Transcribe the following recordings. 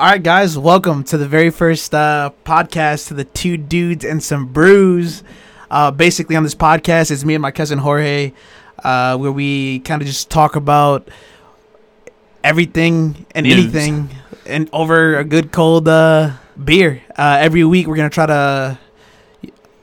All right, guys, welcome to the very first podcast to the Two Dudes and Some Brews. Basically, on this podcast, it's me and my cousin Jorge, where we kind of just talk about everything and anything, and over a good cold beer. Every week, we're gonna try to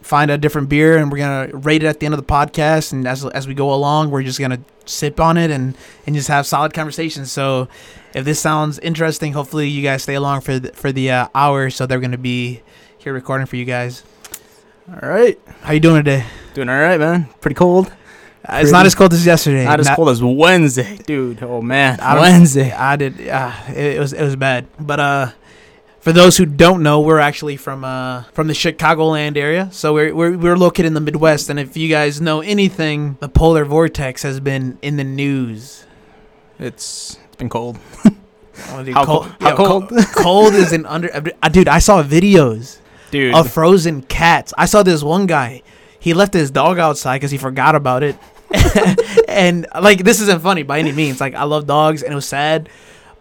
find a different beer, and we're gonna rate it at the end of the podcast. And as we go along, we're just gonna sip on it and just have solid conversations. So if this sounds interesting, hopefully you guys stay along for the hour. So they're going to be here recording for you guys. All right. How you doing today? Doing all right, man. Pretty cold. It's not as cold as yesterday. Not as cold as Wednesday, dude. Oh, man. Wednesday. It was bad. But for those who don't know, we're actually from the Chicagoland area. So we're located in the Midwest. And if you guys know anything, the polar vortex has been in the news. It's been cold. How cold? Cold is an under. Dude, I saw videos of frozen cats. I saw this one guy. He left his dog outside because he forgot about it. And like, this isn't funny by any means. Like, I love dogs, and it was sad.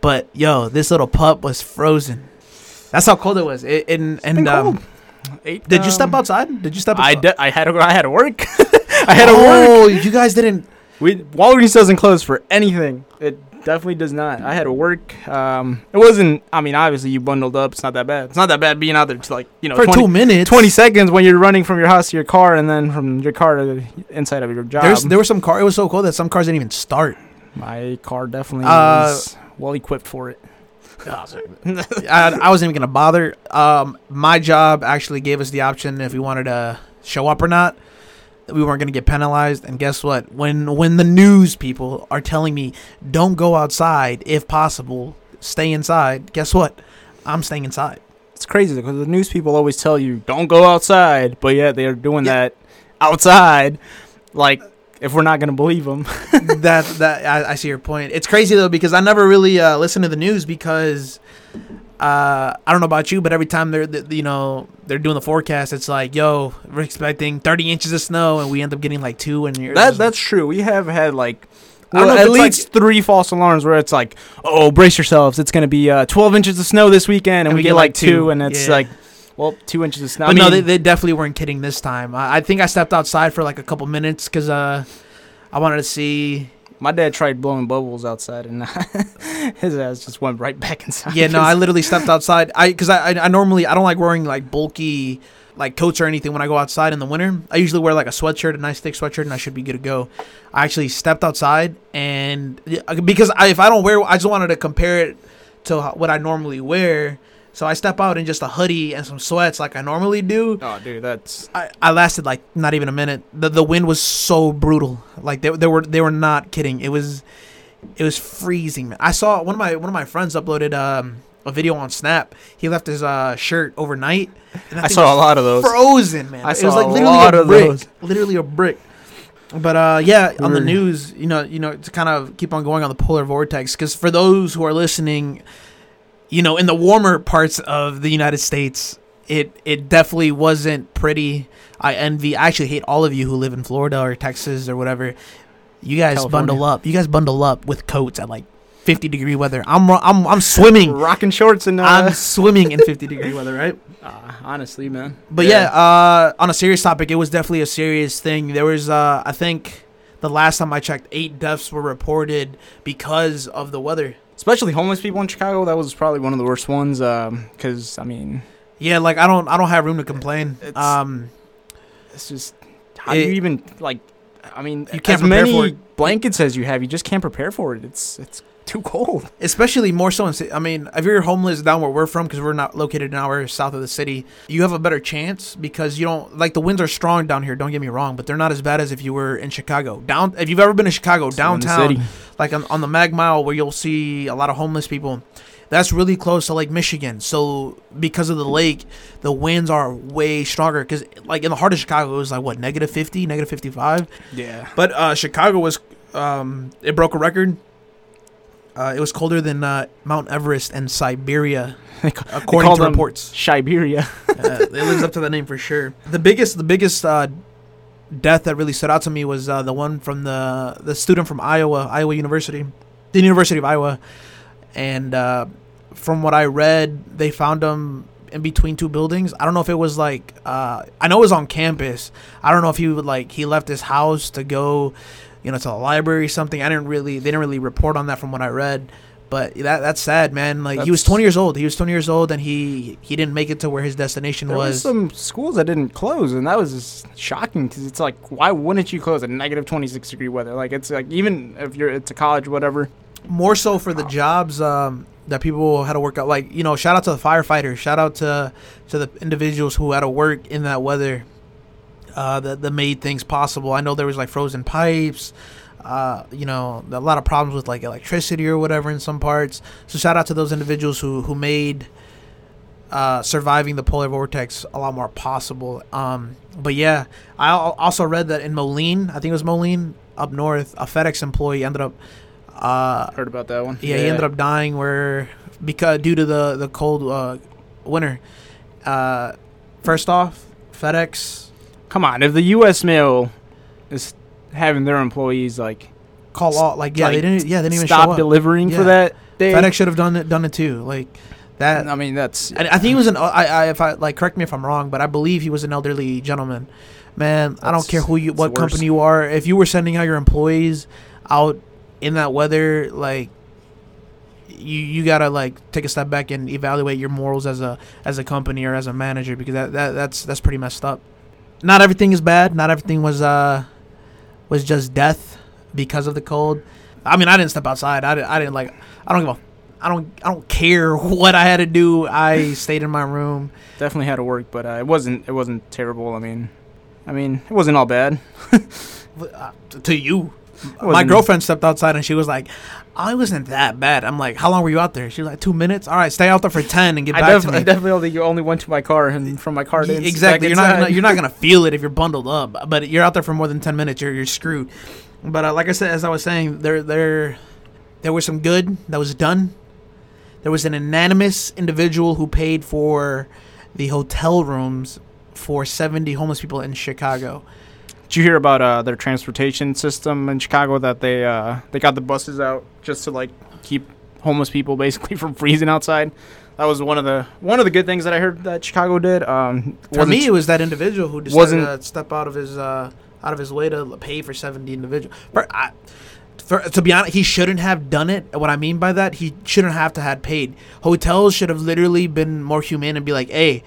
But yo, this little pup was frozen. That's how cold it was. It's been cold. Did you step outside? I had to work. I had to work. Oh, you guys didn't. Walgreens doesn't close for anything. It definitely does not. I had to work. It wasn't. I mean, obviously you bundled up. It's not that bad. It's not that bad being out there to, like, you know, for 20 seconds when you're running from your house to your car, and then from your car to the inside of your job. There were some cars. It was so cold that some cars didn't even start. My car definitely was well equipped for it. I wasn't even gonna bother. My job actually gave us the option if we wanted to show up or not. We weren't going to get penalized, and guess what? When the news people are telling me, don't go outside, if possible, stay inside, guess what? I'm staying inside. It's crazy, because the news people always tell you, don't go outside, but yet they're doing that outside, like, if we're not going to believe them. I see your point. It's crazy, though, because I never really listen to the news, because I don't know about you, but every time they're doing the forecast, it's like, yo, we're expecting 30 inches of snow, and we end up getting like 2. And that's true. We have had like, at least like 3 false alarms where it's like, oh, brace yourselves, it's gonna be 12 inches of snow this weekend, and we get like 2, and it's like, well, 2 inches of snow. But I mean, no, they definitely weren't kidding this time. I think I stepped outside for like a couple minutes because I wanted to see. My dad tried blowing bubbles outside, and his ass just went right back inside. Yeah, no, I literally stepped outside. Because I normally, I don't like wearing like bulky like coats or anything when I go outside in the winter. I usually wear like a sweatshirt, a nice thick sweatshirt, and I should be good to go. I actually stepped outside, and because if I don't wear, I just wanted to compare it to what I normally wear. So I step out in just a hoodie and some sweats like I normally do. Oh, dude, that's... I lasted, like, not even a minute. The wind was so brutal. Like, they were not kidding. It was freezing, man. I saw one of my friends uploaded a video on Snap. He left his shirt overnight. And I saw a lot of those. Frozen, man. Literally a brick. But, on the news, you know, to kind of keep on going on the polar vortex. Because for those who are listening, you know, in the warmer parts of the United States, it definitely wasn't pretty. I actually hate all of you who live in Florida or Texas or whatever. You guys bundle up. You guys bundle up with coats at like 50-degree weather. I'm swimming. Rocking shorts and I'm swimming in 50-degree weather, right? Honestly, man. But on a serious topic, it was definitely a serious thing. There was, I think, the last time I checked, 8 deaths were reported because of the weather. Especially homeless people in Chicago, that was probably one of the worst ones. Because I mean, yeah, like I don't have room to complain. It's just how do you even like? I mean, you can't prepare for it. Blankets as you have, you just can't prepare for it. It's too cold. Especially more so in I mean, if you're homeless down where we're from, because we're not located an hour south of the city, you have a better chance because you don't like the winds are strong down here. Don't get me wrong, but they're not as bad as if you were in Chicago. If you've ever been to Chicago downtown, like on the Mag Mile, where you'll see a lot of homeless people, that's really close to Lake Michigan. So because of the lake, the winds are way stronger. Because like in the heart of Chicago, it was like what, -50, -55. Yeah. But Chicago was it broke a record. It was colder than Mount Everest and Siberia, according to reports. Siberia. It lives up to the name for sure. The biggest death that really stood out to me was the one from the student from Iowa University, the University of Iowa, and from what I read, they found him in between two buildings. I don't know if it was like, I know it was on campus. I don't know if he would like, he left his house to go, you know, to the library or something. They didn't really report on that from what I read, but that's sad, man. Like he was 20 years old. He was 20 years old and he didn't make it to where his destination was. There was some schools that didn't close, and that was just shocking because it's like, why wouldn't you close at negative 26 degree weather? Like it's like, even if it's a college, whatever. More so for the jobs that people had to work out. Like, you know, shout out to the firefighters. Shout out to the individuals who had to work in that weather that made things possible. I know there was, like, frozen pipes, you know, a lot of problems with, like, electricity or whatever in some parts. So shout out to those individuals who made surviving the polar vortex a lot more possible. But, yeah, I also read that in Moline, I think it was Moline, up north, a FedEx employee ended up... heard about that one. Yeah, he ended up dying due to the cold winter. First off, FedEx. Come on, if the U.S. Mail is having their employees like call out, they didn't even stop delivering for that day. FedEx should have done it too. Like that. I mean, that's. I think he was an. Correct me if I'm wrong, but I believe he was an elderly gentleman. Man, I don't care what company you are. If you were sending out your employees out in that weather, like you gotta like take a step back and evaluate your morals as a company or as a manager, because that's pretty messed up. Not everything is bad. Not everything was just death because of the cold. I mean, I didn't step outside. I didn't like. I don't give a. I don't care what I had to do. I stayed in my room. Definitely had to work, but it wasn't terrible. I mean, it wasn't all bad. To you. My girlfriend stepped outside and she was like, "I wasn't that bad." I'm like, "How long were you out there?" She was like, 2 minutes. All right, stay out there for 10 and get back to me. I definitely only went to my car and from my car to exactly. You're not gonna feel it if you're bundled up, but you're out there for more than 10 minutes. You're screwed. But like I said, as I was saying, there was some good that was done. There was an anonymous individual who paid for the hotel rooms for 70 homeless people in Chicago. Did you hear about their transportation system in Chicago, that they got the buses out just to like keep homeless people basically from freezing outside? That was one of the good things that I heard that Chicago did. For me, it was that individual who decided to step out of his way to pay for 70 individuals. To be honest, he shouldn't have done it. What I mean by that, he shouldn't have to had paid. Hotels should have literally been more humane and be like, hey.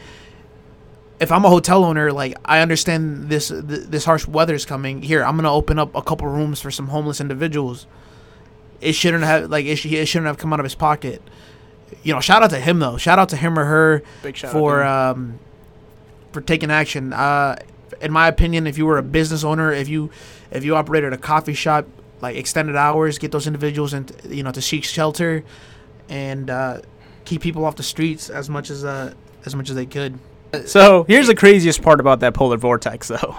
If I'm a hotel owner, like, I understand this harsh weather is coming. Here, I'm gonna open up a couple rooms for some homeless individuals. It shouldn't have come out of his pocket. You know, shout out to him though. Shout out to him or her for taking action. In my opinion, if you were a business owner, if you operated a coffee shop, like extended hours, get those individuals and to seek shelter, and keep people off the streets as much as they could. So, here's the craziest part about that polar vortex, though.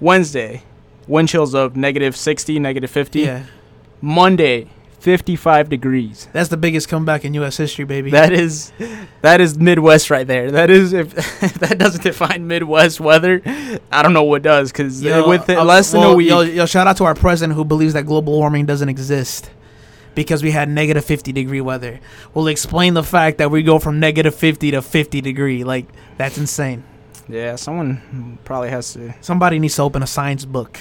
Wednesday, wind chills of negative 60, negative 50. Yeah. Monday, 55 degrees. That's the biggest comeback in U.S. history, baby. That is Midwest right there. That is, if that doesn't define Midwest weather, I don't know what does, because with less than a week. Yo, shout out to our president who believes that global warming doesn't exist, because we had negative 50 degree weather. We'll explain the fact that we go from negative 50 to 50 degree. Like, that's insane. Yeah, someone probably has to. Somebody needs to open a science book.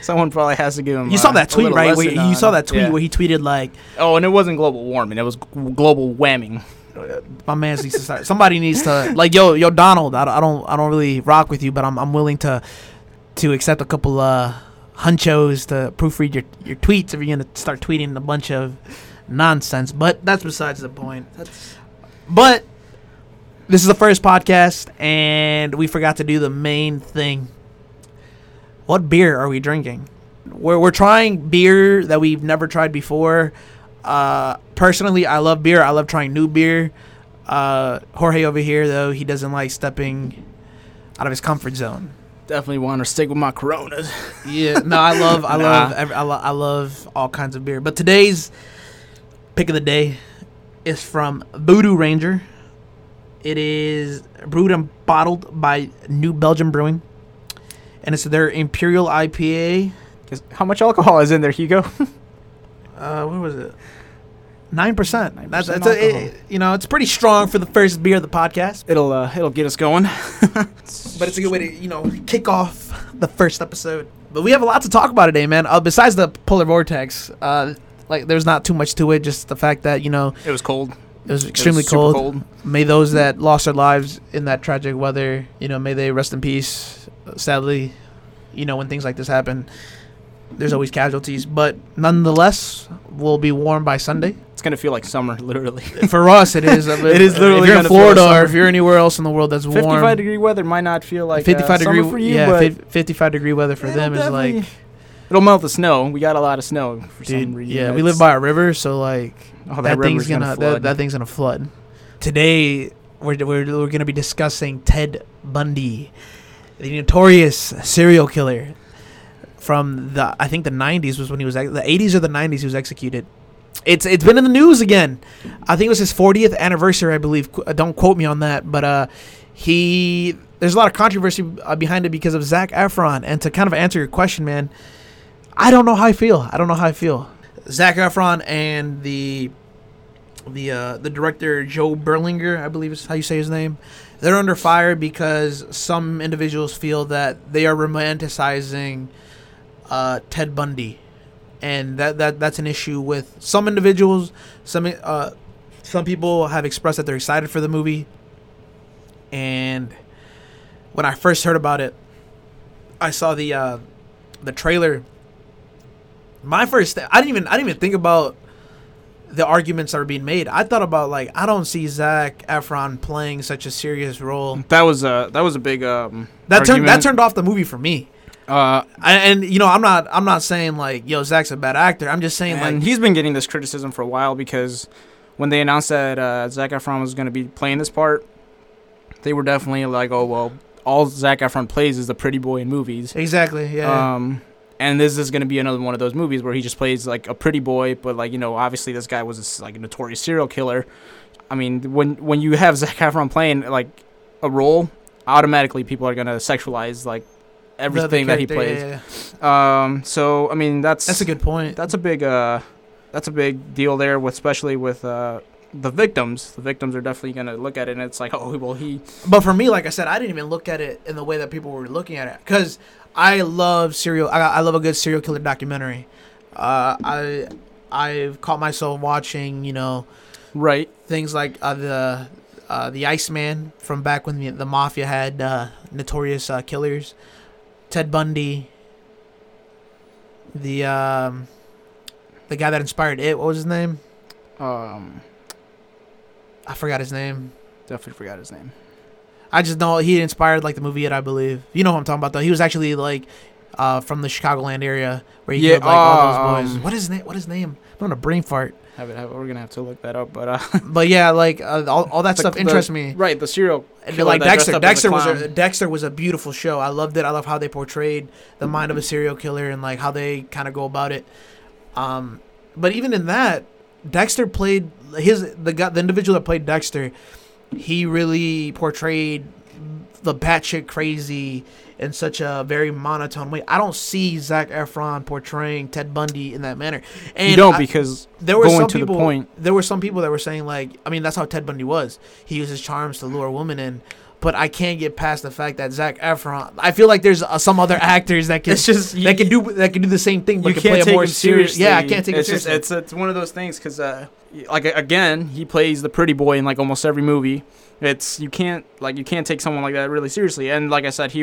Someone probably has to give him. You saw that tweet, right? You saw that tweet where he tweeted like, "Oh, and it wasn't global warming; it was global whamming." My man needs to start. Somebody needs to like, yo, Donald. I don't really rock with you, but I'm willing to accept a couple hunchos to proofread your tweets if you're gonna start tweeting a bunch of nonsense. But that's besides the point. But this is the first podcast, and we forgot to do the main thing. What beer are we drinking? We're trying beer that we've never tried before. Personally, I love beer. I love trying new beer. Jorge over here, though, he doesn't like stepping out of his comfort zone. Definitely want to stick with my Coronas. Yeah, no, I love all kinds of beer. But today's pick of the day is from Voodoo Ranger. It is brewed and bottled by New Belgium Brewing, and it's their Imperial IPA. How much alcohol is in there, Hugo? What was it? 9%. That's you know, it's pretty strong for the first beer of the podcast. It'll get us going. But it's a good way to, you know, kick off the first episode. But we have a lot to talk about today, man. Besides the polar vortex, like there's not too much to it. Just the fact that, you know, it was cold. It was extremely cold. May those that lost their lives in that tragic weather, you know, may they rest in peace. Sadly, you know, when things like this happen, there's always casualties. But nonetheless, we'll be warm by Sunday. It's going to feel like summer, literally. For us, it is. It is literally. If you're in Florida or if you're anywhere else in the world that's warm. 55-degree weather might not feel like 55-degree summer for you. Yeah, 55-degree weather for them is like... It'll melt the snow. We got a lot of snow for some reason. Yeah, we live by a river, so like that thing's gonna flood. Today we're gonna be discussing Ted Bundy, the notorious serial killer from the 90s was when he was the 80s or the 90s he was executed. It's been in the news again. I think it was his 40th anniversary, I believe. Don't quote me on that, but there's a lot of controversy behind it because of Zac Efron. And to kind of answer your question, man. I don't know how I feel. Zac Efron and the director Joe Berlinger, I believe is how you say his name, they're under fire because some individuals feel that they are romanticizing Ted Bundy, and that's an issue with some individuals. Some people have expressed that they're excited for the movie, and when I first heard about it, I saw the trailer. My first thing, I didn't even think about the arguments that were being made. I thought about, like, I don't see Zac Efron playing such a serious role. That was a big that turned off the movie for me. And you know, I'm not saying like, yo, Zach's a bad actor. I'm just saying, and like, he's been getting this criticism for a while because when they announced that Zac Efron was going to be playing this part, they were definitely like, oh well, all Zac Efron plays is the pretty boy in movies. Exactly. Yeah. And this is going to be another one of those movies where he just plays, like, a pretty boy. But, like, you know, obviously this guy was, like, a notorious serial killer. I mean, when you have Zac Efron playing, like, a role, automatically people are going to sexualize, like, everything that he plays. Yeah. So, I mean, that's a good point. That's a big deal there, especially with... the victims. The victims are definitely going to look at it, and it's like, oh, well, he... But for me, like I said, I didn't even look at it in the way that people were looking at it. Because I love a good serial killer documentary. I've caught myself watching, you know... Right. Things like the Iceman from back when the Mafia had notorious killers. Ted Bundy. The guy that inspired It. What was his name? I forgot his name. Definitely forgot his name. I just know he inspired, like, the movie It, I believe. You know what I'm talking about, though. He was actually, like, from the Chicagoland area where he killed, like, all those boys. What is his name? I'm on a brain fart. We're going to have to look that up. But yeah, like, all that stuff interests me. Right, the serial killer, like, Dexter was a beautiful show. I loved it. I love how they portrayed the mind of a serial killer and, like, how they kind of go about it. But even in that, Dexter played the individual that played Dexter. He really portrayed the batshit crazy in such a very monotone way. I don't see Zac Efron portraying Ted Bundy in that manner. And you don't, because there were some people that were saying, like, I mean, that's how Ted Bundy was. He used his charms to lure women in. But I can't get past the fact that Zac Efron. I feel like there's some other actors that can do the same thing, but can play a more serious. Yeah, I can't take it seriously. It's one of those things because, like, again, he plays the pretty boy in, like, almost every movie. You can't take someone like that really seriously. And like I said, he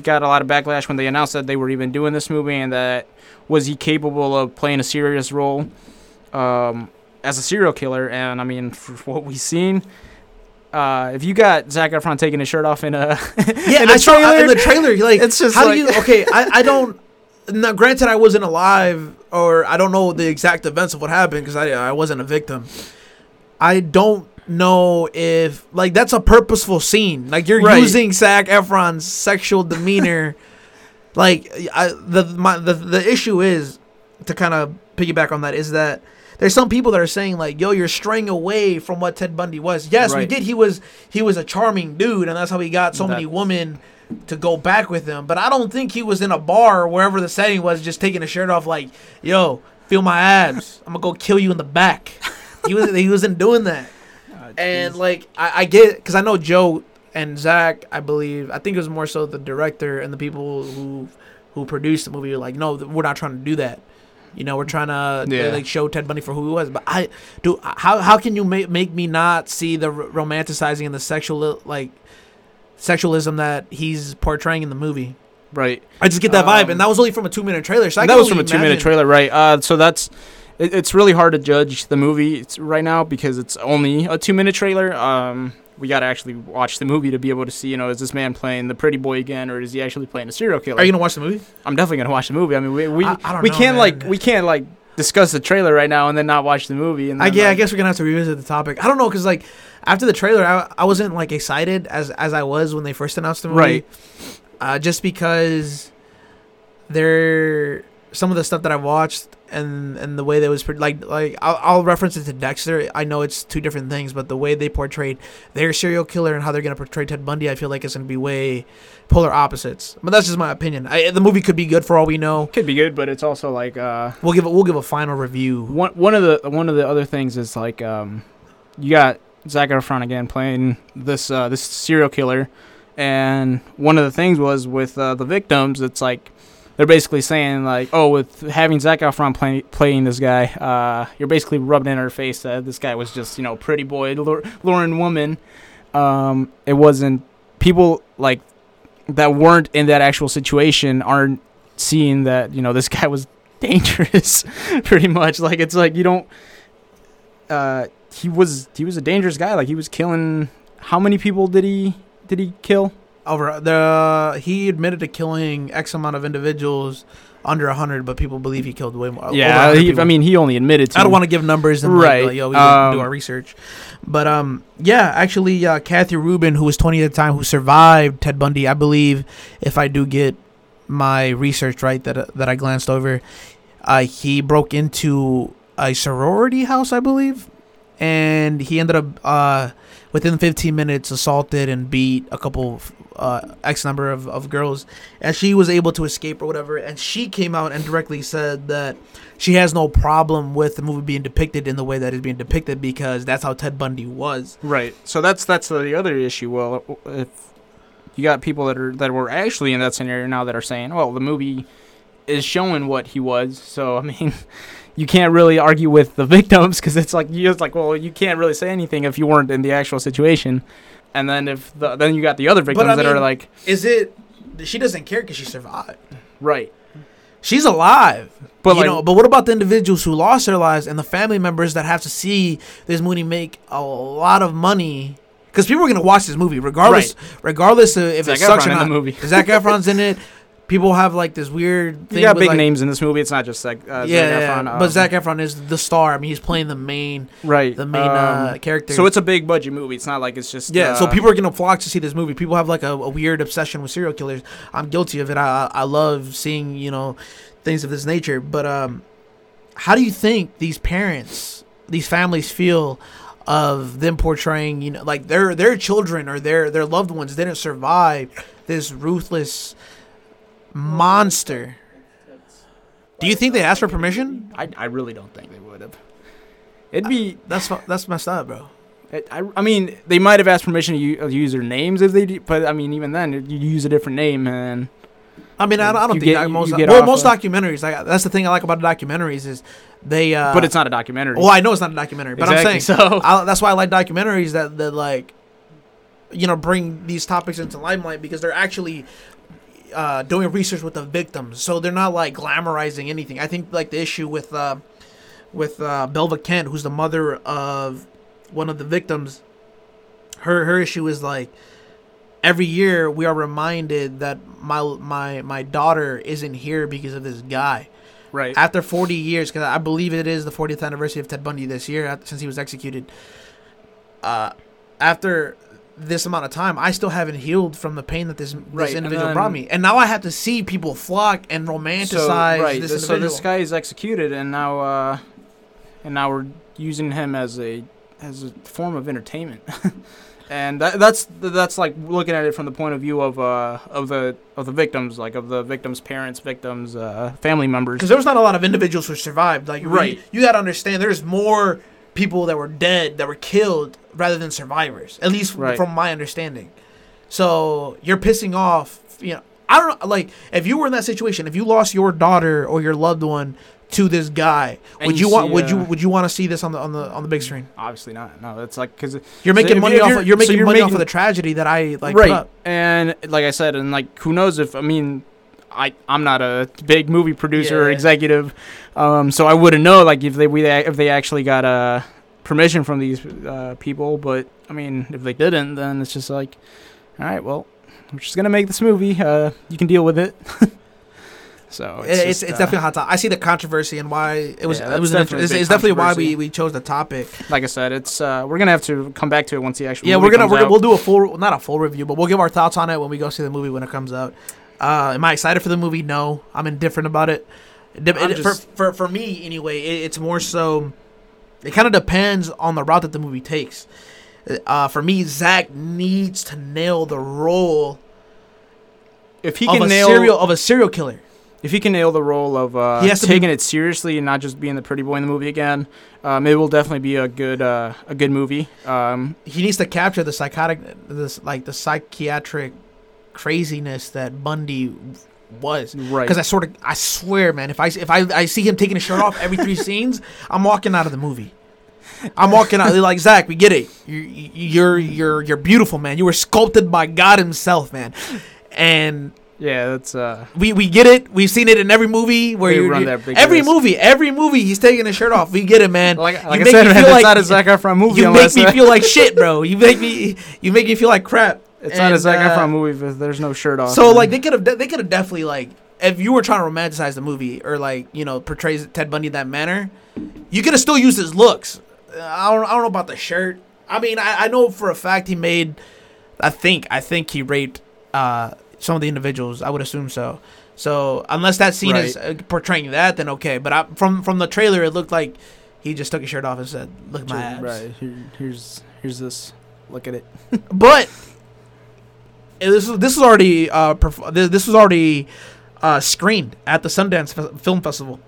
got a lot of backlash when they announced that they were even doing this movie and that was he capable of playing a serious role as a serial killer. And I mean, for what we've seen. If you got Zac Efron taking his shirt off in a in the trailer, like, it's just how, like, do you? Okay, I don't. Now, granted, I wasn't alive, or I don't know the exact events of what happened because I wasn't a victim. I don't know if, like, that's a purposeful scene. Like, you're using Zac Efron's sexual demeanor. Like, the issue is, to kind of piggyback on that, is that. There's some people that are saying, like, yo, you're straying away from what Ted Bundy was. Yes, right. We did. He was a charming dude, and that's how he got so many women to go back with him. But I don't think he was in a bar or wherever the setting was just taking a shirt off like, yo, Feel my abs. I'm going to go kill you in the back. He wasn't doing that. Oh, and, like, I get it, because I know Joe and Zach, I think it was more so the director and the people who produced the movie were like, no, we're not trying to do that. You know, we're trying to like show Ted Bundy for who he was. But I do. How can you make me not see the romanticizing and the sexualism that he's portraying in the movie? Right. I just get that vibe, and that was only from a 2-minute trailer. So that was from a 2-minute trailer, right? So that's it's really hard to judge the movie right now because it's only a 2-minute trailer. We got to actually watch the movie to be able to see, you know, is this man playing the pretty boy again, or is he actually playing a serial killer? Are you gonna watch the movie? I'm definitely gonna watch the movie. I mean, we can't discuss the trailer right now and then not watch the movie. And then, I guess we're gonna have to revisit the topic. I don't know, because like after the trailer, I wasn't like excited as I was when they first announced the movie. Right. Just because some of the stuff that I watched and the way that was I'll reference it to Dexter. I know it's two different things, but the way they portrayed their serial killer and how they're going to portray Ted Bundy, I feel like it's going to be way polar opposites. But that's just my opinion. The movie could be good for all we know. Could be good, but it's also like we'll give a final review. One of the other things is like you got Zac Efron again playing this serial killer. And one of the things was with the victims, it's like they're basically saying like, oh, with having Zac Efron playing this guy, you're basically rubbing in her face that this guy was just, you know, pretty boy, luring woman. It wasn't people like that weren't in that actual situation aren't seeing that, you know, this guy was dangerous pretty much. Like it's like you don't. He was a dangerous guy. Like he was killing. How many people did he? Did he kill? He admitted to killing X amount of individuals under 100, but people believe he killed way more. Yeah, he only admitted to. I don't want to give numbers and right. Like, yo, we didn't do our research. But Kathy Rubin, who was 20 at the time, who survived Ted Bundy, I believe, if I do get my research right that I glanced over, he broke into a sorority house, I believe, and he ended up within 15 minutes assaulted and beat a couple X number of girls, and she was able to escape or whatever, and she came out and directly said that she has no problem with the movie being depicted in the way that it's being depicted because that's how Ted Bundy was. Right. So that's the other issue. Well, if you got people that were actually in that scenario now that are saying, well, the movie is showing what he was, so I mean you can't really argue with the victims because it's like you're like, well, you can't really say anything if you weren't in the actual situation. And then then you got the other victims that are like, she doesn't care because she survived, right? She's alive, but but what about the individuals who lost their lives and the family members that have to see this movie make a lot of money? Because people are gonna watch this movie regardless, right. Regardless of if Zac it sucks Efron or not. In the movie. Zac Efron's in it. People have, like, this weird thing. You got big names in this movie. It's not just Zac Efron. But Zac Efron is the star. I mean, he's playing the main character. So it's a big-budget movie. It's not like it's just... Yeah, so people are going to flock to see this movie. People have, like, a weird obsession with serial killers. I'm guilty of it. I love seeing, you know, things of this nature. But how do you think these parents, these families feel of them portraying, you know, like, their children or their loved ones didn't survive this ruthless... monster. Do you think they asked for permission? I really don't think they would have. It'd be that's messed up, bro. I mean, they might have asked permission to use their names if they do, but I mean, even then, you use a different name, and I mean, I don't think most documentaries. Like, that's the thing I like about documentaries is they. But it's not a documentary. Well, I know it's not a documentary, but exactly. I'm saying so. That's why I like documentaries that like, you know, bring these topics into limelight because they're actually. Doing research with the victims, so they're not like glamorizing anything. I think like the issue with Belva Kent, who's the mother of one of the victims, her issue is like every year we are reminded that my daughter isn't here because of this guy. Right after 40 years, because I believe it is the 40th anniversary of Ted Bundy this year since he was executed. After this amount of time, I still haven't healed from the pain that this individual brought me, and now I have to see people flock and romanticize this individual. So this guy is executed, and now we're using him as a as a form of entertainment. And that's like looking at it from the point of view of the victims, like of the victims' parents, victims' family members. Because there was not a lot of individuals who survived. Like, right, you got to understand, there's more people that were dead, that were killed, rather than survivors. At least from my understanding. So you're pissing off. You know, I don't know. Like, if you were in that situation, if you lost your daughter or your loved one to this guy, would you want to see this on the big screen? Obviously not. No, it's like, because you're making money off. You're making money off of the tragedy that I like. Right. Put up. And like I said, and like, who knows if, I mean, I'm not a big movie producer or executive, so I wouldn't know like if they actually got permission from these people. But I mean, if they didn't, then it's just like, all right, well, I'm just gonna make this movie. You can deal with it. So it's definitely a hot topic. I see the controversy and why it was. Yeah, it's definitely why we chose the topic. Like I said, it's we're gonna have to come back to it once the actual movie comes out. We'll do not a full review, but we'll give our thoughts on it when we go see the movie when it comes out. Am I excited for the movie? No, I'm indifferent about it. For me anyway, it's more so. It kind of depends on the route that the movie takes. For me, Zac needs to nail the role. If he can nail a serial killer. If he can nail the role of taking it seriously and not just being the pretty boy in the movie again, it will definitely be a good movie. He needs to capture the psychiatric craziness that Bundy was. Right. Because I swear, man, if I see him taking his shirt off every three scenes, I'm walking out of the movie. I'm walking out. They're like, Zac, we get it. You're beautiful, man. You were sculpted by God Himself, man. And yeah, that's we get it. We've seen it in every movie where every movie he's taking his shirt off. We get it, man. Like I said, it's not a Zac Efron movie. You make me feel like shit, bro. You make me feel like crap. It's not a Zac Efron movie if there's no shirt off. So like they could have definitely, like, if you were trying to romanticize the movie or, like, you know, portray Ted Bundy in that manner, you could have still used his looks. I don't know about the shirt. I mean, I know for a fact he made. I think he raped some of the individuals. I would assume so. So unless that scene is portraying that, then okay. But from the trailer, it looked like he just took his shirt off and said, "Look at my abs." Right. Here's this. Look at it. But this was already screened at the Sundance Film Festival,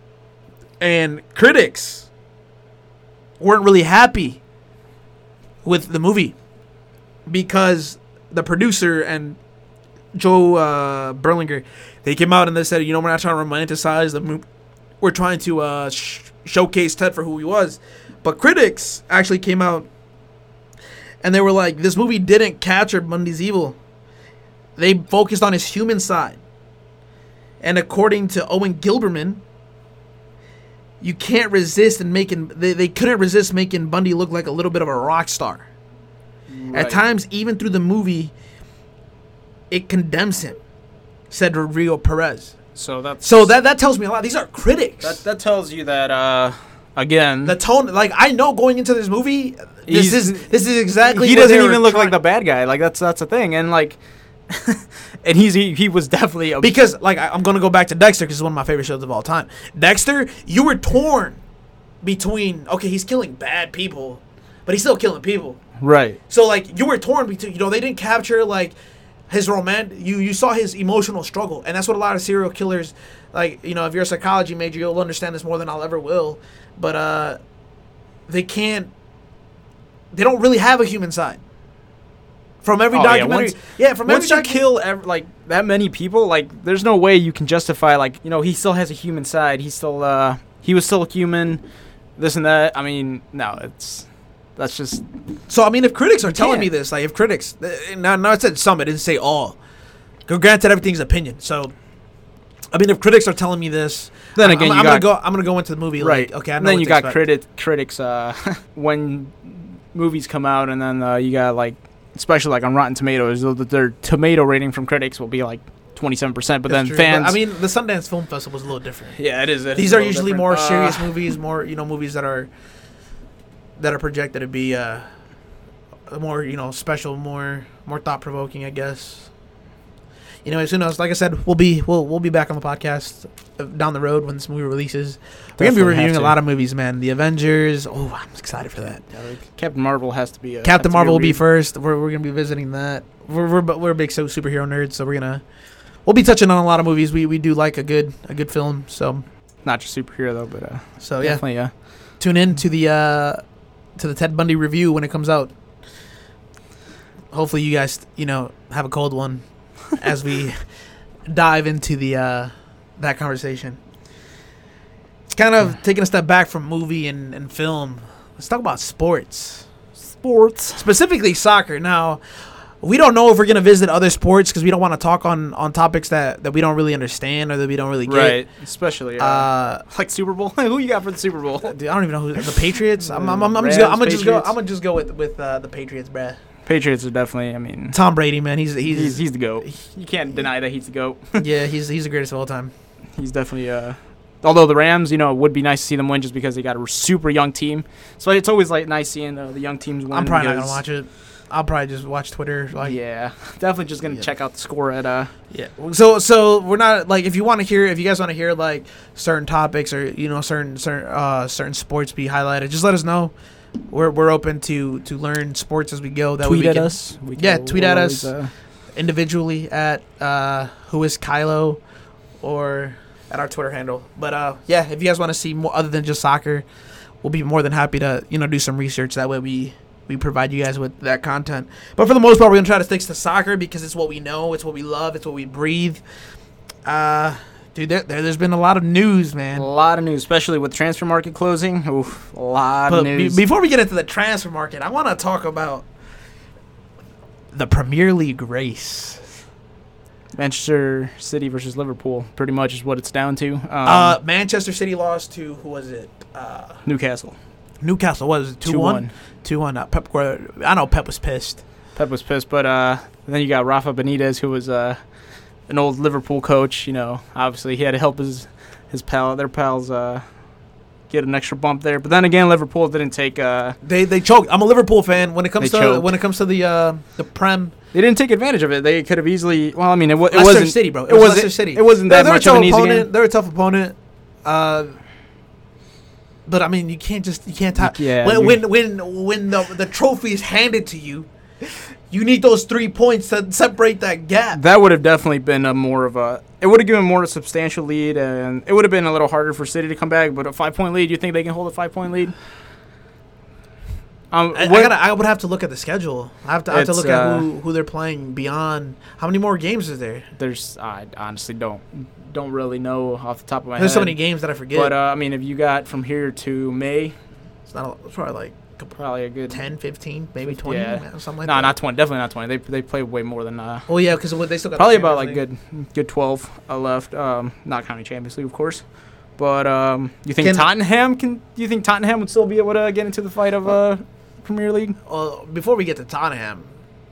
and critics weren't really happy with the movie because the producer and Joe Berlinger, they came out and they said, you know, we're not trying to romanticize the movie. We're trying to showcase Ted for who he was. But critics actually came out and they were like, this movie didn't capture Bundy's evil. They focused on his human side. And according to Owen Gilberman, you can't resist and making they couldn't resist making Bundy look like a little bit of a rock star. Right. At times, even through the movie, it condemns him, said Rodrigo Perez. So that tells me a lot. These are critics. That tells you that again, the tone. Like, I know going into this movie, this is exactly. He doesn't even look like the bad guy. Like, that's a thing, and like. And he was definitely because, like, I'm gonna go back to Dexter because it's one of my favorite shows of all time. Dexter, you were torn between, okay, he's killing bad people, but he's still killing people, right? So like, you were torn between, you know, they didn't capture like his romantic. You saw his emotional struggle, and that's what a lot of serial killers, like, you know, if you're a psychology major, you'll understand this more than I'll ever will. But they don't really have a human side. From every documentary, like that many people, like there's no way you can justify, like, you know, he still has a human side. He's still he was still human, this and that. I mean, no, that's just. So I mean, if critics are telling me this, like if critics, now it said some, it didn't say all. Granted, everything's opinion. So, I mean, if critics are telling me this, then again, I'm gonna go into the movie, right? Like, okay, I know. And then you got critics when movies come out, and then you got like. Especially like on Rotten Tomatoes, their tomato rating from critics will be like 27%. But that's then fans, but, I mean, the Sundance Film Festival is a little different. Yeah, it is. These are usually different. More serious movies, more, you know, movies that are projected to be more, you know, special, more thought provoking, I guess. You know, as soon as, like I said, we'll be back on the podcast. down the road when this movie releases. We're gonna be reviewing a lot of movies, man. The Avengers. Oh, I'm excited for that. Yeah, like Captain Marvel has to be. Captain Marvel will be first. We're gonna be visiting that. We're big superhero nerds, so we'll be touching on a lot of movies. We do like a good film. So not just superhero though, but so yeah, definitely, yeah. Tune in to the Ted Bundy review when it comes out. Hopefully, you guys have a cold one as we dive into the that conversation. Kind of taking a step back from movie and film. Let's talk about sports. Specifically soccer. Now, we don't know if we're going to visit other sports because we don't want to talk on topics that we don't really understand or that we don't really get. Right, especially. Like Super Bowl. Who you got for the Super Bowl? Dude, I don't even know who. The Patriots? I'm just going to go with the Patriots, bruh. Patriots are definitely, Tom Brady, man. He's the GOAT. You can't deny that he's the GOAT. Yeah, he's the greatest of all time. He's definitely... Although the Rams, it would be nice to see them win just because they got a super young team. So it's always nice seeing the young teams win. I'm probably not going to watch it. I'll probably just watch Twitter. Yeah, definitely just going to check out the score at Yeah. So we're not if you guys want to hear certain topics or certain sports be highlighted, just let us know. We're open to learn sports as we go. That tweet at us. Tweet at us individually at who is Kylo or. At our Twitter handle. But, yeah, if you guys want to see more other than just soccer, we'll be more than happy to, do some research. That way we provide you guys with that content. But for the most part, we're going to try to stick to soccer because it's what we know. It's what we love. It's what we breathe. Dude, there's been a lot of news, man. A lot of news, especially with the transfer market closing. Oof, a lot of news. Before we get into the transfer market, I want to talk about the Premier League race. Manchester City versus Liverpool, pretty much is what it's down to. Manchester City lost to, who was it? Newcastle. Newcastle, what was it, 2-1? 2-1. I know Pep was pissed. But then you got Rafa Benitez, who was an old Liverpool coach. Obviously he had to help their pals get an extra bump there. But then again, Liverpool didn't take. They choked. I'm a Liverpool fan. When it comes to the Prem, they didn't take advantage of it. They could have easily. Well, it wasn't Leicester City, bro. It was Leicester City. It wasn't that much of an easy game. They're a tough opponent. But you can't top. Yeah, when the trophy is handed to you, you need those 3 points to separate that gap. That would have definitely been it would have given more of a substantial lead, and it would have been a little harder for City to come back. But a 5-point lead, you think they can hold a 5-point lead? I would have to look at the schedule. I have to look at who they're playing beyond. How many more games is there? I honestly don't really know off the top of my head. There's so many games that I forget. But if you got from here to May, it's probably like. Probably a good 10, 15, maybe 20, yeah. Something like that. No, not 20. Definitely not 20. They play way more than. Well, yeah, because they still got probably about good 12 left. Not counting Champions League, of course. But you think Tottenham can? You think Tottenham would still be able to get into the fight of Premier League? Before we get to Tottenham,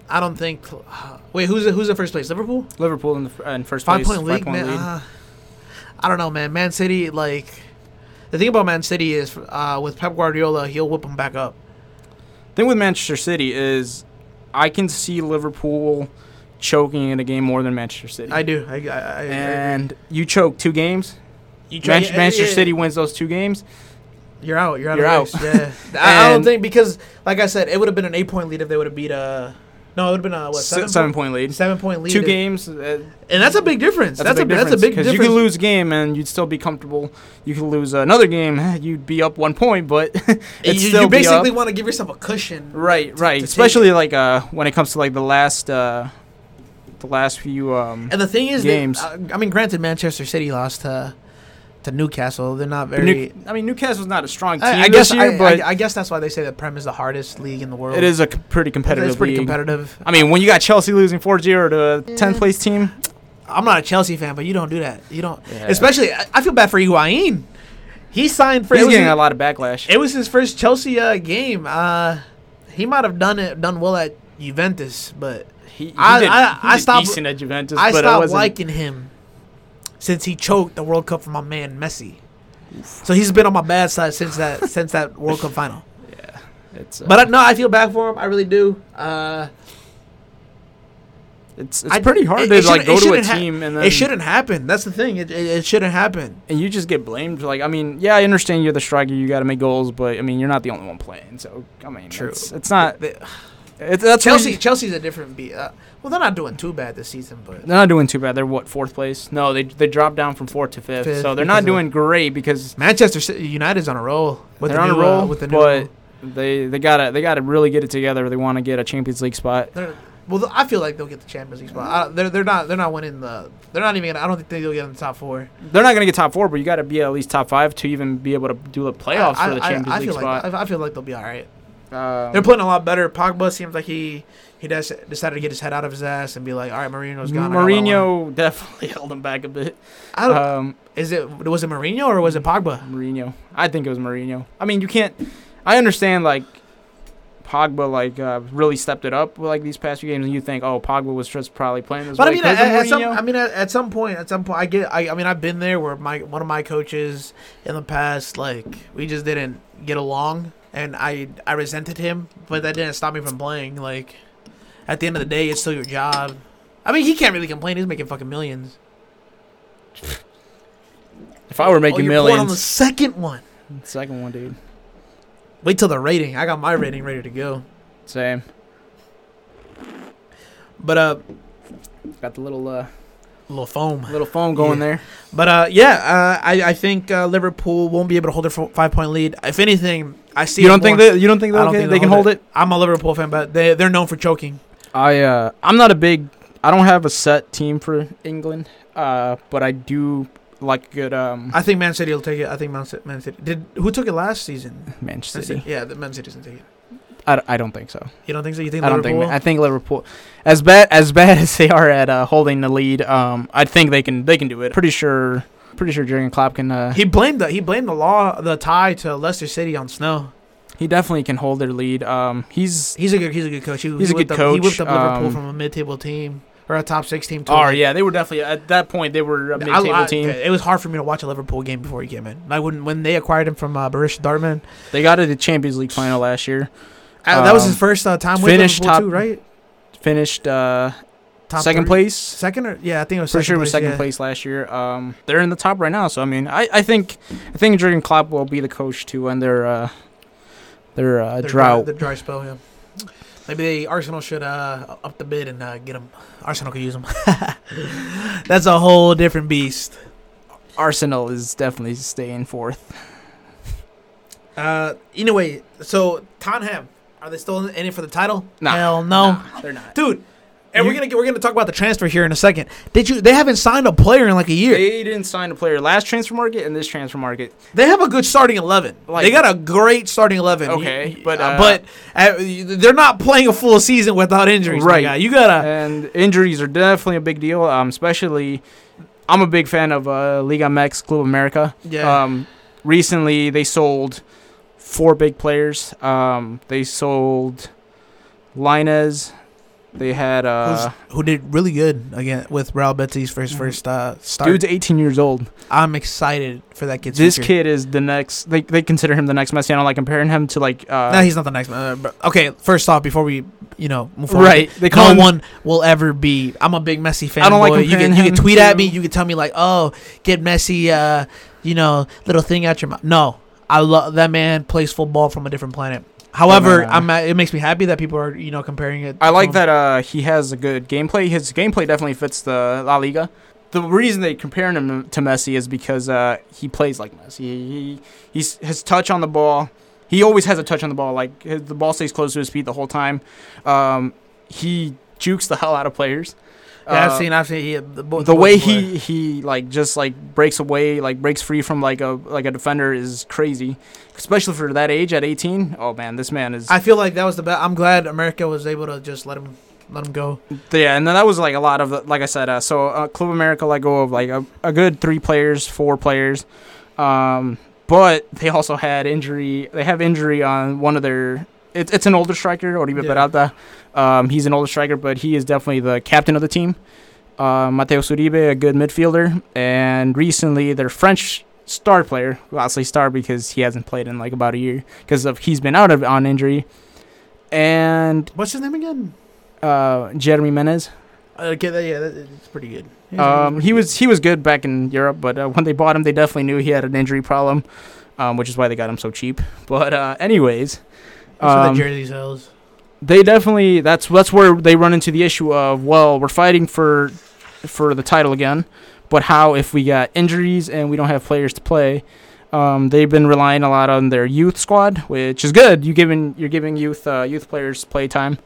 I don't think. Wait, who's in first place? Liverpool. Liverpool in first place. 5-point lead, man. I don't know, man. Man City, The thing about Man City is, with Pep Guardiola, he'll whip them back up. The thing with Manchester City is, I can see Liverpool choking in a game more than Manchester City. I do. I agree. You choke two games. Manchester City wins those two games. You're out. You're out. Yeah. I don't think because, like I said, it would have been an 8-point lead if they would have beat a. No, it would have been a 7-point lead. 7-point lead. Two games. And that's a big difference. That's a big difference. Because you could lose a game and you'd still be comfortable. You could lose another game. You'd be up 1 point, but you basically want to give yourself a cushion. Right, right. Especially when it comes to the last few and the thing is games. Granted, Manchester City lost to Newcastle. They're not very... Newcastle's not a strong team I guess that's why they say the Prem is the hardest league in the world. It is a pretty competitive league. It's pretty competitive. When you got Chelsea losing 4-0 to a 10th place team... I'm not a Chelsea fan, but you don't do that. You don't... Yeah. Especially, I feel bad for Higuaín. He signed for... He's getting a lot of backlash. It was his first Chelsea game. He might have done well at Juventus, but... He did stopped, decent at Juventus, I but stopped I wasn't, liking him. Since he choked the World Cup for my man Messi, so he's been on my bad side since that World Cup final. Yeah, but I feel bad for him. I really do. It's pretty hard to like go to a team and then it shouldn't happen. That's the thing. It shouldn't happen. And you just get blamed. Like, I mean, yeah, I understand you're the striker. You got to make goals, but I mean, you're not the only one playing. So I mean, true. It's not. That's Chelsea's a different beat. Well, they're not doing too bad this season, but they're not doing too bad. They're what, fourth place? No, they dropped down from fourth to fifth. So they're not doing great because Manchester City, United's on a roll. They're on a roll with the new. But they gotta really get it together if they want to get a Champions League spot. Well, I feel like they'll get the Champions League spot. They're not winning the. They're not even. I don't think they'll get in the top four. They're not gonna get top four, but you gotta be at least top five to even be able to do the playoffs for the Champions League spot. I feel like they'll be all right. They're playing a lot better. Pogba seems like he decided to get his head out of his ass and be like, all right, Mourinho's gone. Mourinho definitely held him back a bit. I don't. Was it Mourinho or was it Pogba? Mourinho. I think it was Mourinho. I mean, you can't. I understand like. Pogba like really stepped it up like these past few games, and you think, oh, Pogba was just probably playing this. But way. I mean, at some point, I get. I mean, I've been there where one of my coaches in the past, like we just didn't get along, and I resented him, but that didn't stop me from playing. Like at the end of the day, it's still your job. I mean, he can't really complain. He's making fucking millions. If I were making millions, on the second one, dude. Wait till the rating. I got my rating ready to go. Same. But got the little foam going there. But I think Liverpool won't be able to hold their 5-point lead. If anything, I see. You don't think they can hold it? I'm a Liverpool fan, but they're known for choking. I'm not a big. I don't have a set team for England. But I do. Like good. I think Man City will take it. I think Man City did. Who took it last season? Manchester City. Yeah, the Man City doesn't take it. I don't think so. You don't think so? You think? I Liverpool? Don't think. I think Liverpool, as bad as they are at holding the lead, I think they can do it. Pretty sure Jurgen Klopp can. He blamed the tie to Leicester City on snow. He definitely can hold their lead. He's a good coach. He whipped up Liverpool from a mid-table team. Or a top six team. Oh, yeah. They were definitely, at that point, they were a mid-table team. It was hard for me to watch a Liverpool game before he came in. I wouldn't, when they acquired him from Borussia Dortmund. They got to the Champions League final last year. That was his first time with Liverpool, too, right? Finished top second three? Place. Second? Or, yeah, I think it was second place. For sure it was second place last year. They're in the top right now. So, I mean, I think Jurgen Klopp will be the coach to end their drought. Their dry spell, yeah. Maybe Arsenal should up the bid and get him. Arsenal could use him. That's a whole different beast. Arsenal is definitely staying fourth. Anyway, so Tottenham, are they still in it for the title? No. Hell no. Nah, they're not. Dude, and we're gonna talk about the transfer here in a second. They haven't signed a player in like a year. They didn't sign a player last transfer market and this transfer market. They have a good starting 11. Like, they got a great starting 11. Okay, but they're not playing a full season without injuries. Right, like, and injuries are definitely a big deal. Especially, I'm a big fan of Liga MX Club America. Yeah. Recently they sold 4 big players. They sold Linez. They had who did really good again with Real Betis for his first start. Dude's 18 years old. I'm excited for that kid's future. This kid is the next. They consider him the next Messi. I don't like comparing him to like. No, he's not the next. Okay, first off, before we move forward, right? No one will ever be. I'm a big Messi fan. I don't like comparing him. You can tweet at me. You can tell me like, oh, get Messi. Little thing out your mouth. No, I love that man. Plays football from a different planet. However, it makes me happy that people are, comparing it. I like that he has a good gameplay. His gameplay definitely fits the La Liga. The reason they compare him to Messi is because he plays like Messi. He's his touch on the ball. He always has a touch on the ball. Like the ball stays close to his feet the whole time. He jukes the hell out of players. Yeah, I've seen. The way he like just like breaks away, like breaks free from like a defender is crazy, especially for that age at 18. Oh man, this man is. I feel like that was the best. I'm glad America was able to just let him go. Yeah, and then that was like a lot of like I said. Club America let go of like a good 4 players, but they also had injury. They have injury on one of their. It's an older striker, Oribe Peralta. He's an older striker, but he is definitely the captain of the team. Mateus Uribe, a good midfielder. And recently, their French star player, obviously star because he hasn't played in like about a year because he's been out on injury. And what's his name again? Jeremy Menez. Okay, it's pretty good. He was good back in Europe, but when they bought him, they definitely knew he had an injury problem, which is why they got him so cheap. But anyways, the jersey sells. They definitely that's where they run into the issue of, well, we're fighting for the title again, but how if we got injuries and we don't have players to play? They've been relying a lot on their youth squad, which is good. You're giving youth players play time.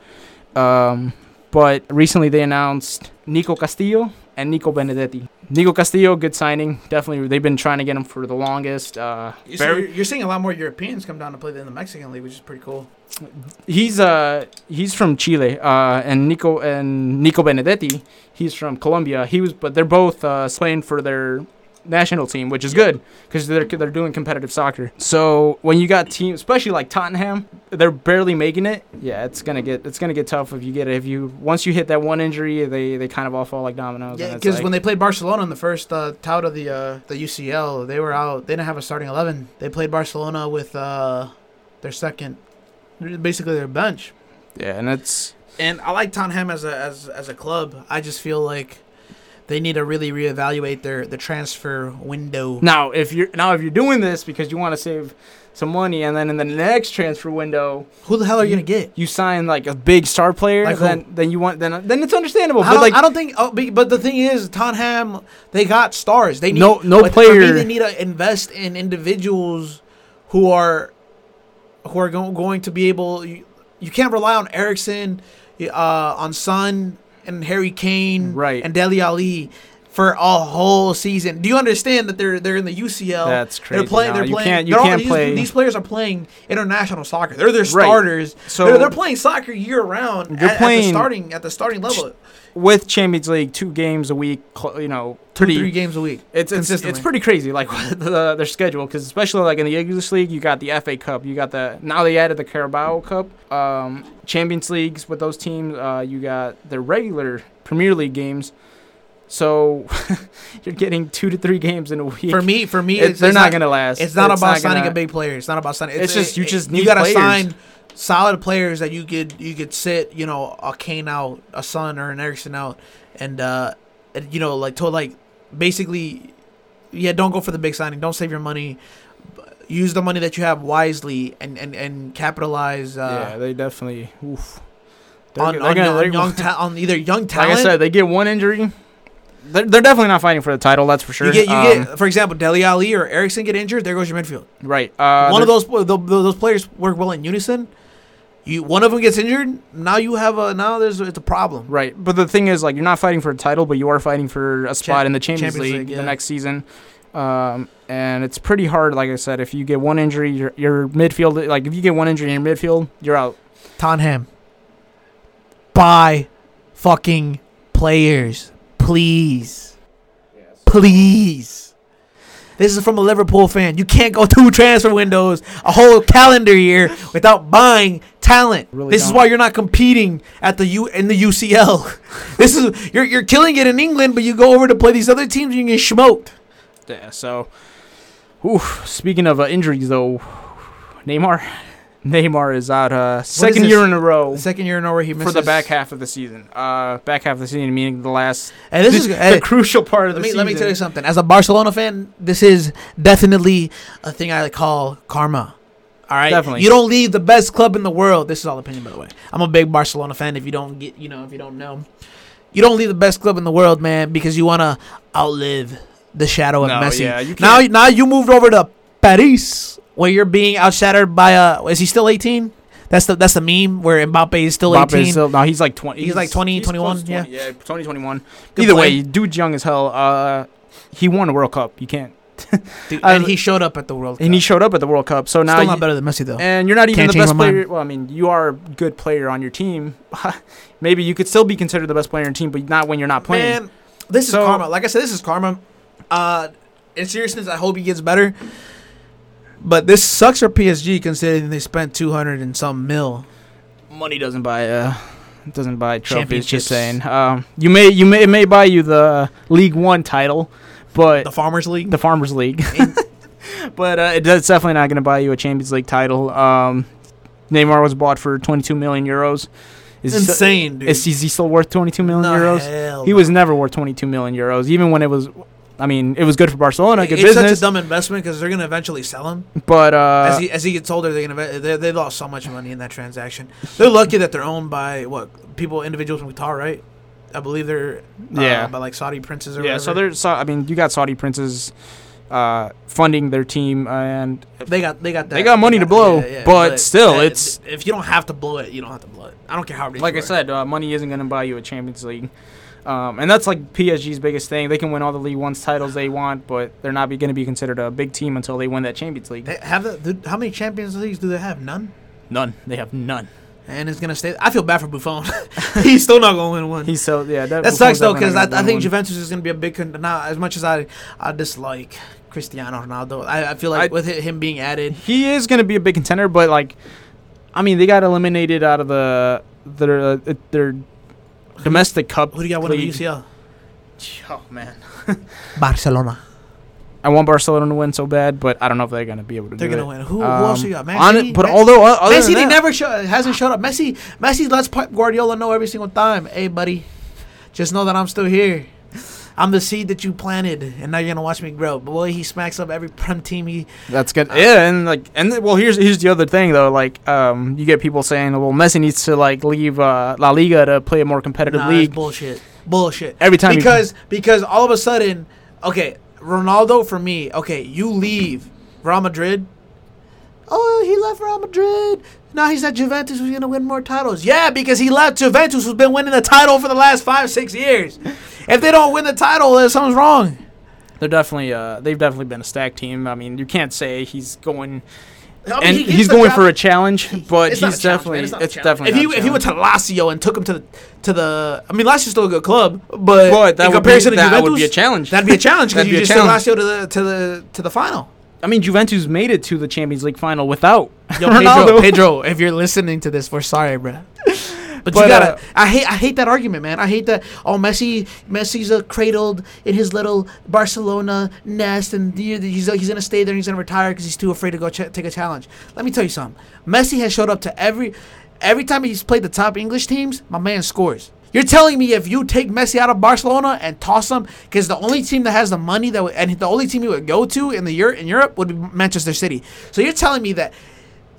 But recently they announced Nico Castillo and Nico Benedetti. Nico Castillo, good signing. Definitely, they've been trying to get him for the longest. You're seeing a lot more Europeans come down to play in the Mexican League, which is pretty cool. He's from Chile, and Nico Benedetti, he's from Colombia. But they're both playing for their national team, which is good because they're doing competitive soccer. So when you got teams, especially like Tottenham, they're barely making it. Yeah, it's gonna get tough once you hit that one injury, they kind of all fall like dominoes. Yeah, because when they played Barcelona in the first tout of the UCL, they were out. They didn't have a starting 11. They played Barcelona with their second, basically their bench. Yeah, and I like Tottenham as a club. I just feel like they need to really reevaluate their transfer window. Now, if you're doing this because you want to save some money, and then in the next transfer window, who the hell are you gonna get? You sign like a big star player, like then it's understandable. But the thing is, Tottenham, they got stars. They need no player. They need to invest in individuals who are going to be able. You can't rely on Eriksen, on Son, and Harry Kane, right, and Dele Alli for a whole season. Do you understand that they're in the UCL? That's crazy. They're playing. These players are playing international soccer. They're their starters. Right. So they're playing soccer year round. At the starting level. With Champions League, 2 games a week, 3 games a week. It's pretty crazy, like their schedule, because especially like in the English League, you got the FA Cup, you got now they added the Carabao Cup, Champions Leagues with those teams, you got the regular Premier League games, so you're getting 2 to 3 games in a week. For me, they're not gonna last. It's not about signing a big player. It's not about signing. You gotta players. Sign solid players that you could sit, a Kane out, a Son or an Eriksen out, and don't go for the big signing. Don't save your money. Use the money that you have wisely and capitalize. They definitely on either young talent. Like I said, they get one injury. They're definitely not fighting for the title, that's for sure. For example, Dele Alli or Eriksen get injured, there goes your midfield. Right. One of those players work well in unison. One of them gets injured, now you have it's a problem. Right. But the thing is, like, you're not fighting for a title, but you are fighting for a spot in the Champions League the next season. And it's pretty hard, like I said, if you get one injury, your midfield, like if you get one injury in your midfield, you're out. Tottenham, buy fucking players. Please. This is from a Liverpool fan. You can't go 2 transfer windows, a whole calendar year, without buying talent. Really this don't. Is why you're not competing at in the UCL. This is you're killing it in England, but you go over to play these other teams and you get smoked. Yeah. So, speaking of injuries, though, Neymar is out second year in a row he misses for the back half of the season. Meaning the last and this is the crucial part of the season. Let me tell you something. As a Barcelona fan, this is definitely a thing I call karma. All right? Definitely. You don't leave the best club in the world. This is all opinion, by the way. I'm a big Barcelona fan if you don't know. You don't leave the best club in the world, man, because you want to outlive the shadow of Messi. Yeah, you can't. Now you moved over to Paris. Where you're being outshadowed by is he still 18? That's the meme where Mbappe is still 18. He's like 20. He's 20, 21. 20, yeah, 20, 21. Either way, dude's young as hell. He won the World Cup. You can't. Dude, and he showed up at the World Cup. So now still not better than Messi though. And you're not even the best player. Well, I mean, you are a good player on your team. Maybe you could still be considered the best player on your team, but not when you're not playing. Man, this is karma. Like I said, this is karma. In seriousness, I hope he gets better. But this sucks for PSG considering they spent 200 and some mil. Money doesn't buy trophies. Just saying, it may buy you the League One title, but the Farmers League. But it's definitely not going to buy you a Champions League title. Neymar was bought for 22 million euros. Is insane, dude. Is he still worth 22 million euros? Hell he was never worth 22 million euros, even when it was. I mean, it was good for Barcelona. Good business. It's such a dumb investment because they're going to eventually sell him. But as he gets older, they lost so much money in that transaction. They're lucky that they're owned by individuals from Qatar, right? I believe they're by like Saudi princes or whatever. You got Saudi princes funding their team, and they got money to blow. But still, it's if you don't have to blow it, you don't have to blow it. I don't care how rich. Like I said, money isn't going to buy you a Champions League. And that's like PSG's biggest thing. They can win all the League One's titles they want, but they're not going to be considered a big team until they win that Champions League. How many Champions Leagues do they have? None. They have none. And it's going to stay. I feel bad for Buffon. He's still not going to win one. That sucks, though, because I think Juventus is going to be a big... as much as I dislike Cristiano Ronaldo, I feel like with him being added... He is going to be a big contender, but, they got eliminated out of their domestic cup. Who do you got winning the UCL? Oh, man. Barcelona. I want Barcelona to win so bad, but I don't know if they're going to be able to do it. They're going to win. Who else do you got? Messi? Messi hasn't showed up. Messi lets Pep Guardiola know every single time. Hey, buddy, just know that I'm still here. I'm the seed that you planted, and now you're going to watch me grow. But boy, he smacks up every prem team he... That's good. Here's the other thing, though. You get people saying, well, Messi needs to, leave La Liga to play a more competitive league. That's bullshit. Every time because all of a sudden, Ronaldo, for me, you leave Real Madrid. Oh, he left Real Madrid. Now he's at Juventus, who's going to win more titles. Yeah, because he left Juventus, who's been winning the title for the last 5-6 years. If they don't win the title, then something's wrong. They've definitely been a stacked team. I mean, you can't say he's going... he's going for a challenge, but he's definitely... It's definitely if he went to Lazio and took him to the... I mean, Lazio's still a good club, but in comparison to Juventus... That would be a challenge. That'd be a challenge, because you just took Lazio to the final. I mean, Juventus made it to the Champions League final without Ronaldo. Pedro, if you're listening to this, we're sorry, bro. But you gotta. I hate that argument, man. I hate that. Oh, Messi's cradled in his little Barcelona nest, and he's gonna stay there. And he's gonna retire because he's too afraid to go take a challenge. Let me tell you something. Messi has showed up to every time he's played the top English teams. My man scores. You're telling me if you take Messi out of Barcelona and toss him, because the only team that has the money and the only team he would go to in Europe would be Manchester City. So you're telling me that.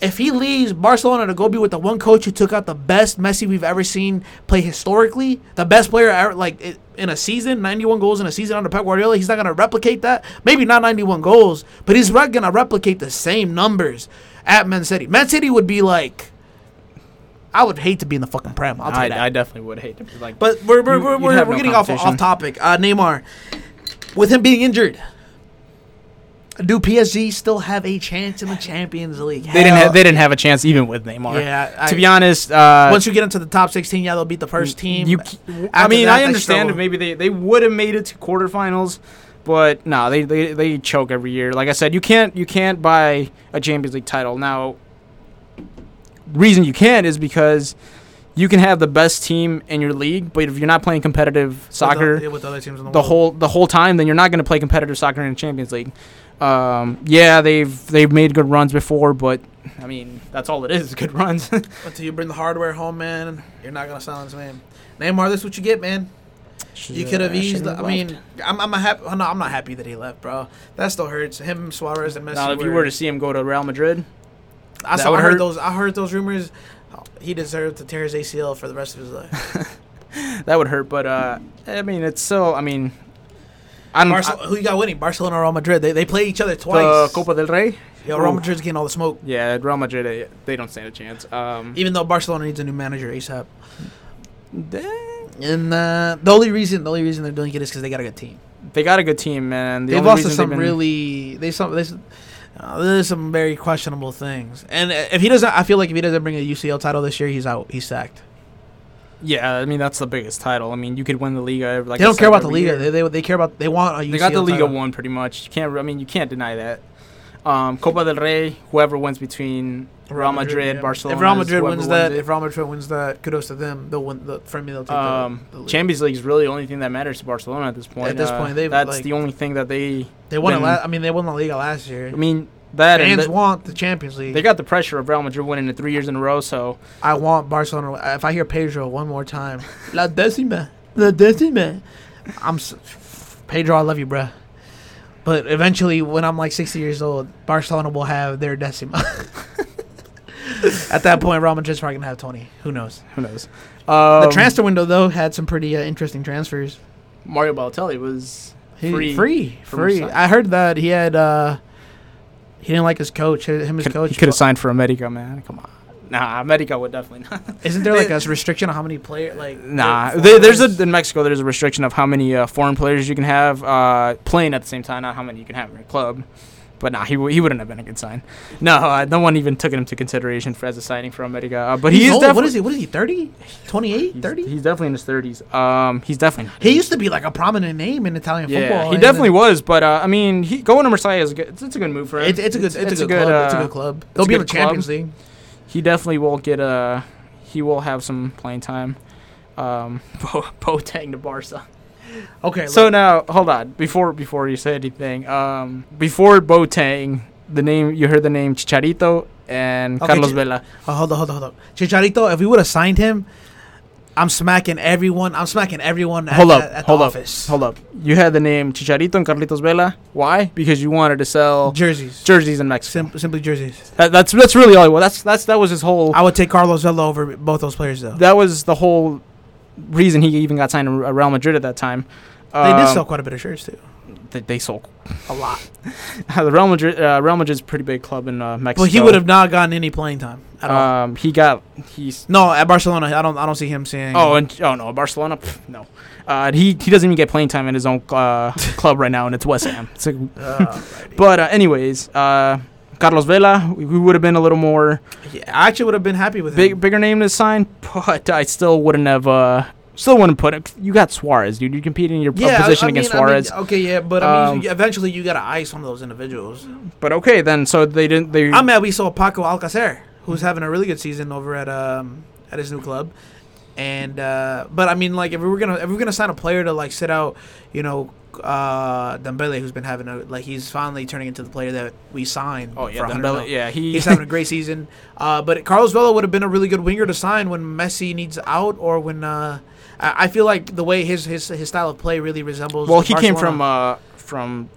If he leaves Barcelona to go be with the one coach who took out the best Messi we've ever seen play historically, the best player ever, in a season, 91 goals in a season under Pep Guardiola, he's not going to replicate that. Maybe not 91 goals, but he's not going to replicate the same numbers at Man City. Man City would be like... I would hate to be in the fucking Prem. I'll tell you that. I definitely would hate to be like... But we're getting off topic. Neymar, with him being injured... Do PSG still have a chance in the Champions League? They didn't have a chance even with Neymar. Yeah, to be honest, once you get into the top 16, they'll beat the first team. I understand if maybe they would have made it to quarterfinals, but no, they choke every year. Like I said, you can't buy a Champions League title. Now, reason you can't is because you can have the best team in your league, but if you're not playing competitive soccer with other teams in the world. the whole time, then you're not going to play competitive soccer in the Champions League. They've made good runs before, but I mean that's all it is good runs. Until you bring the hardware home, man, you're not gonna silence man. Neymar, that's what you get, man. You could have easily. I mean, I'm not happy that he left, bro. That still hurts. Him, Suarez, and Messi. Now, if you were to see him go to Real Madrid, I heard those rumors. He deserved to tear his ACL for the rest of his life. That would hurt, but it's so. I mean. Who you got winning? Barcelona or Real Madrid? They play each other twice. Copa del Rey? Yeah, Real Madrid's getting all the smoke. Yeah, Real Madrid, they don't stand a chance. Even though Barcelona needs a new manager ASAP. And the only reason they're doing it is because they got a good team. They got a good team, man. They've lost to some really... There's some very questionable things. And if he doesn't bring a UCL title this year, he's out. He's sacked. Yeah, I mean that's the biggest title. I mean, you could win the Liga. They don't care about the Liga. They care about they want. A UCL they got the Liga title. One pretty much. You can't deny that. Copa del Rey, whoever wins between Real Madrid, yeah. Barcelona. If Real Madrid wins that, kudos to them. They'll win the Premier League. The Champions League is really the only thing that matters to Barcelona at this point. At this point, that's the only thing that they won. They won the Liga last year. I mean, That fans want the Champions League. They got the pressure of Real Madrid winning it 3 years in a row, so... I want Barcelona... If I hear Pedro one more time... La décima. La décima. Pedro, I love you, bruh. But eventually, when I'm like 60 years old, Barcelona will have their décima. At that point, Real Madrid's probably going to have 20. Who knows? Who knows? The transfer window, though, had some pretty interesting transfers. Mario Balotelli was free. Free. I heard that he had... He didn't like his coach. He could have signed for America, man. Come on. Nah, America would definitely not. Isn't there like a restriction on how many players? Like, nah. In Mexico, there's a restriction of how many foreign players you can have playing at the same time, not how many you can have in your club. But nah, he wouldn't have been a good sign. No, no one even took him into consideration for as a signing for America. But he's old. What is he? What is he? 30? 28? 30? He's definitely in his 30s. He's definitely. He used to be like a prominent name in Italian football. Yeah, he definitely was. But I mean, going to Marseille is good. It's a good move for him. It's a good club. They'll be in the Champions League. He definitely will get he will have some playing time. Boateng to Barca. Okay. So now, hold on. Before you say anything, before Boateng, you heard the name Chicharito and Carlos Vela. Oh, hold on. Chicharito, if we would have signed him, I'm smacking everyone at the office. You had the name Chicharito and Carlitos Vela. Why? Because you wanted to sell jerseys in Mexico. Simply jerseys. That's really all. Well, that was his whole. I would take Carlos Vela over both those players though. That was the whole reason he even got signed to Real Madrid at that time. They did sell quite a bit of shirts too. They sold a lot. The Real Madrid's a pretty big club in Mexico. But he would have not gotten any playing time at all. At Barcelona. I don't see him saying. No, Barcelona. No, he doesn't even get playing time in his own club right now, and it's West Ham. It's but anyways, Carlos Vela, we would have been a little more. Yeah, I actually would have been happy with him. Bigger name to sign, but I still wouldn't have. Still wouldn't put it. You got Suarez, dude. You competed in your position against Suarez. Eventually you got to ice one of those individuals. But okay, then. So they didn't. I'm mad we saw Paco Alcacer, who's having a really good season over at his new club. And but I mean, like, if we were gonna sign a player to like sit out, Dembele, who's been having he's finally turning into the player that we signed. Oh yeah, Dembele. Yeah, he's having a great season. But Carlos Vela would have been a really good winger to sign when Messi needs out or when. I feel like the way his style of play really resembles. Well, he Barcelona. Came from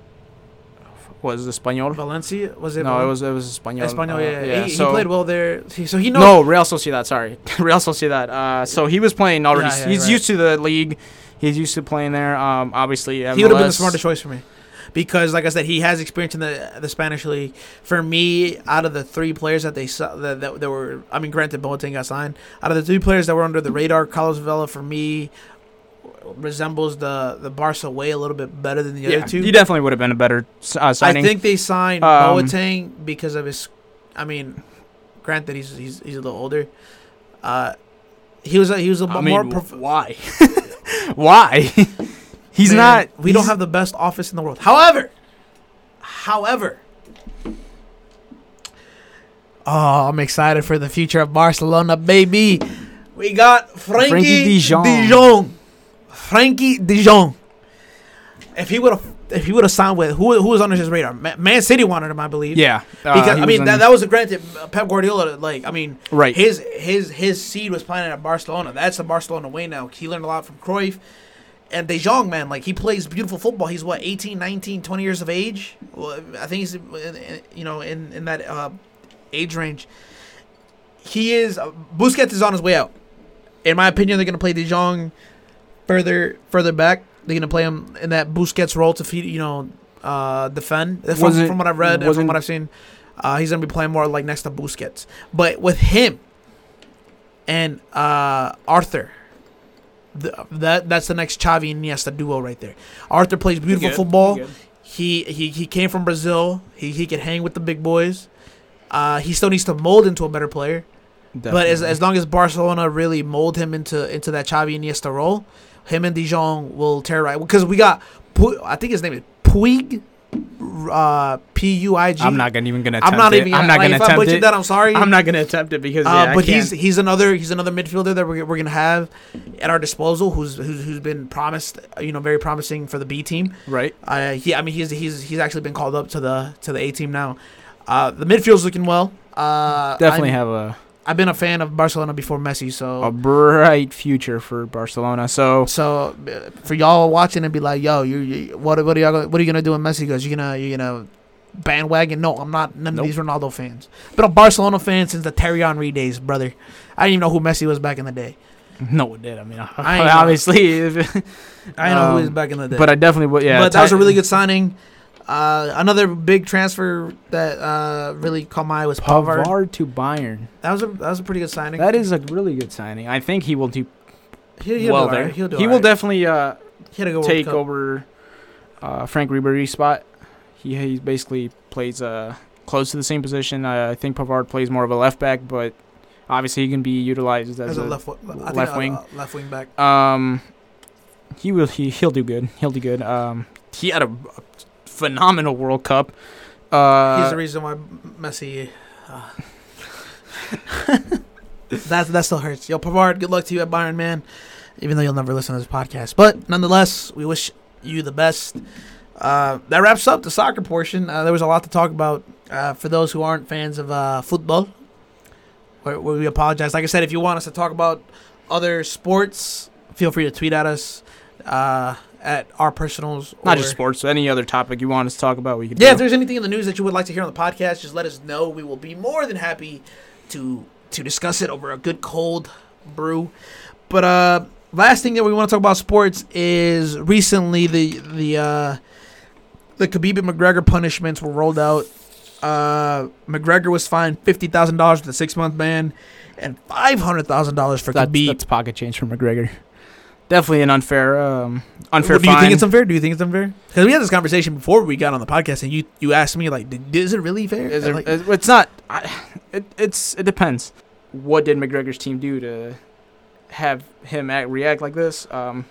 was it Espanyol? Valencia was it? No, it was Espanyol. Espanyol, yeah. He played well there, so he knows. No, Real Sociedad. Sorry, Real Sociedad. So he was playing already. Yeah, he's used to the league. He's used to playing there. Obviously, MLS. He would have been the smartest choice for me. Because, like I said, he has experience in the Spanish league. For me, out of the three players that were, I mean, granted, Boateng got signed. Out of the three players that were under the radar, Carlos Vela, for me, resembles the Barca way a little bit better than the other two. He definitely would have been a better signing. I think they signed Boateng because of his. I mean, granted, he's a little older. Why? Why? He's not. We don't have the best office in the world. However, oh, I'm excited for the future of Barcelona, baby. We got Frankie Dijon. Frankie Dijon. If he would have signed with who was under his radar, Man City wanted him, I believe. Yeah, because I mean that was granted. Pep Guardiola, right. His seed was planted at Barcelona. That's the Barcelona way now. He learned a lot from Cruyff. And De Jong, man, he plays beautiful football. He's, 18, 19, 20 years of age? Well, I think he's, in that age range. He is Busquets is on his way out. In my opinion, they're going to play De Jong further back. They're going to play him in that Busquets role to feed, defend. From what I've read and from what I've seen, he's going to be playing more, next to Busquets. But with him and Arthur... That's the next Xavi and Iniesta duo right there. Arthur plays beautiful football. He came from Brazil. He could hang with the big boys. He still needs to mold into a better player. Definitely. But as long as Barcelona really mold him into that Xavi and Iniesta role, him and Dijon will terrorize. Because we got I think his name is Puig. Puig. I'm not even gonna attempt it. I'm sorry. I'm not gonna attempt it because. But he's another midfielder that we're gonna have at our disposal. Who's been promised, very promising for the B team. Right. He's actually been called up to the A team now. The midfield's looking well. I've been a fan of Barcelona before Messi, so a bright future for Barcelona. So for y'all watching and be like, "Yo, what are you gonna do when Messi goes? You gonna bandwagon?" No, I'm not. None of these Ronaldo fans. Been a Barcelona fan since the Thierry Henry days, brother. I didn't even know who Messi was back in the day. No one did. I mean, I obviously, I didn't know who he was back in the day. But I definitely would. Yeah, but that was a really good signing. Another big transfer that really caught my eye was Pavard to Bayern. That was a pretty good signing. That is a really good signing. I think he will do well there. He will definitely take over Frank Ribery's spot. He basically plays close to the same position. I think Pavard plays more of a left back, but obviously he can be utilized as a left wing. Left wing back. He'll do good. He'll do good. He had a phenomenal World Cup. He's the reason why Messi. That still hurts. Yo, Pavard, good luck to you at Bayern, man. Even though you'll never listen to this podcast, but nonetheless, we wish you the best. That wraps up the soccer portion. There was a lot to talk about for those who aren't fans of football. We apologize. Like I said, if you want us to talk about other sports, feel free to tweet at us. At our personals, not just sports, any other topic you want us to talk about, we could. Yeah, if there's anything in the news that you would like to hear on the podcast, just let us know. We will be more than happy to discuss it over a good cold brew. But last thing that we want to talk about sports is recently the Khabib and McGregor punishments were rolled out. McGregor was fined $50,000 for the 6-month ban and $500,000 for Khabib. That's pocket change for McGregor. Definitely an unfair fine. Do you think it's unfair? Because we had this conversation before we got on the podcast, and you asked me, like, is it really fair? It's not. It depends. What did McGregor's team do to have him react like this?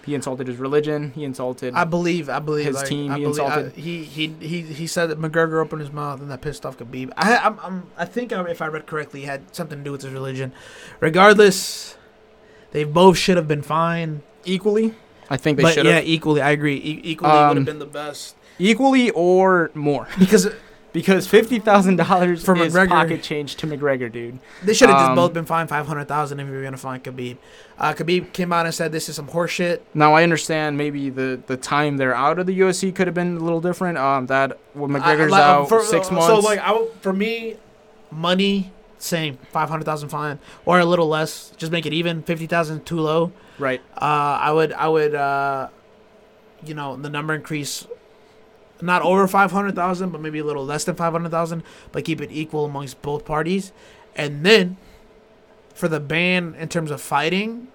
He insulted his religion. He insulted. I believe his team. He said that McGregor opened his mouth, and that pissed off Khabib. I think if I read correctly, it had something to do with his religion. Regardless, they both should have been fined. Equally, I think they should have. Yeah, equally, I agree. Equally would have been the best. Equally or more, because $50,000 for McGregor, pocket change to McGregor, dude. They should have just both been fined $500,000 if we were gonna fine Khabib. Khabib came out and said this is some horseshit. Now I understand maybe the time they're out of the UFC could have been a little different. That when McGregor's out for 6 months. So like for me, money. Same, $500,000 fine or a little less. Just make it even. $50,000 too low. Right. I would the number increase, not over 500,000, but maybe a little less than 500,000, but keep it equal amongst both parties. And then, for the ban in terms of fighting,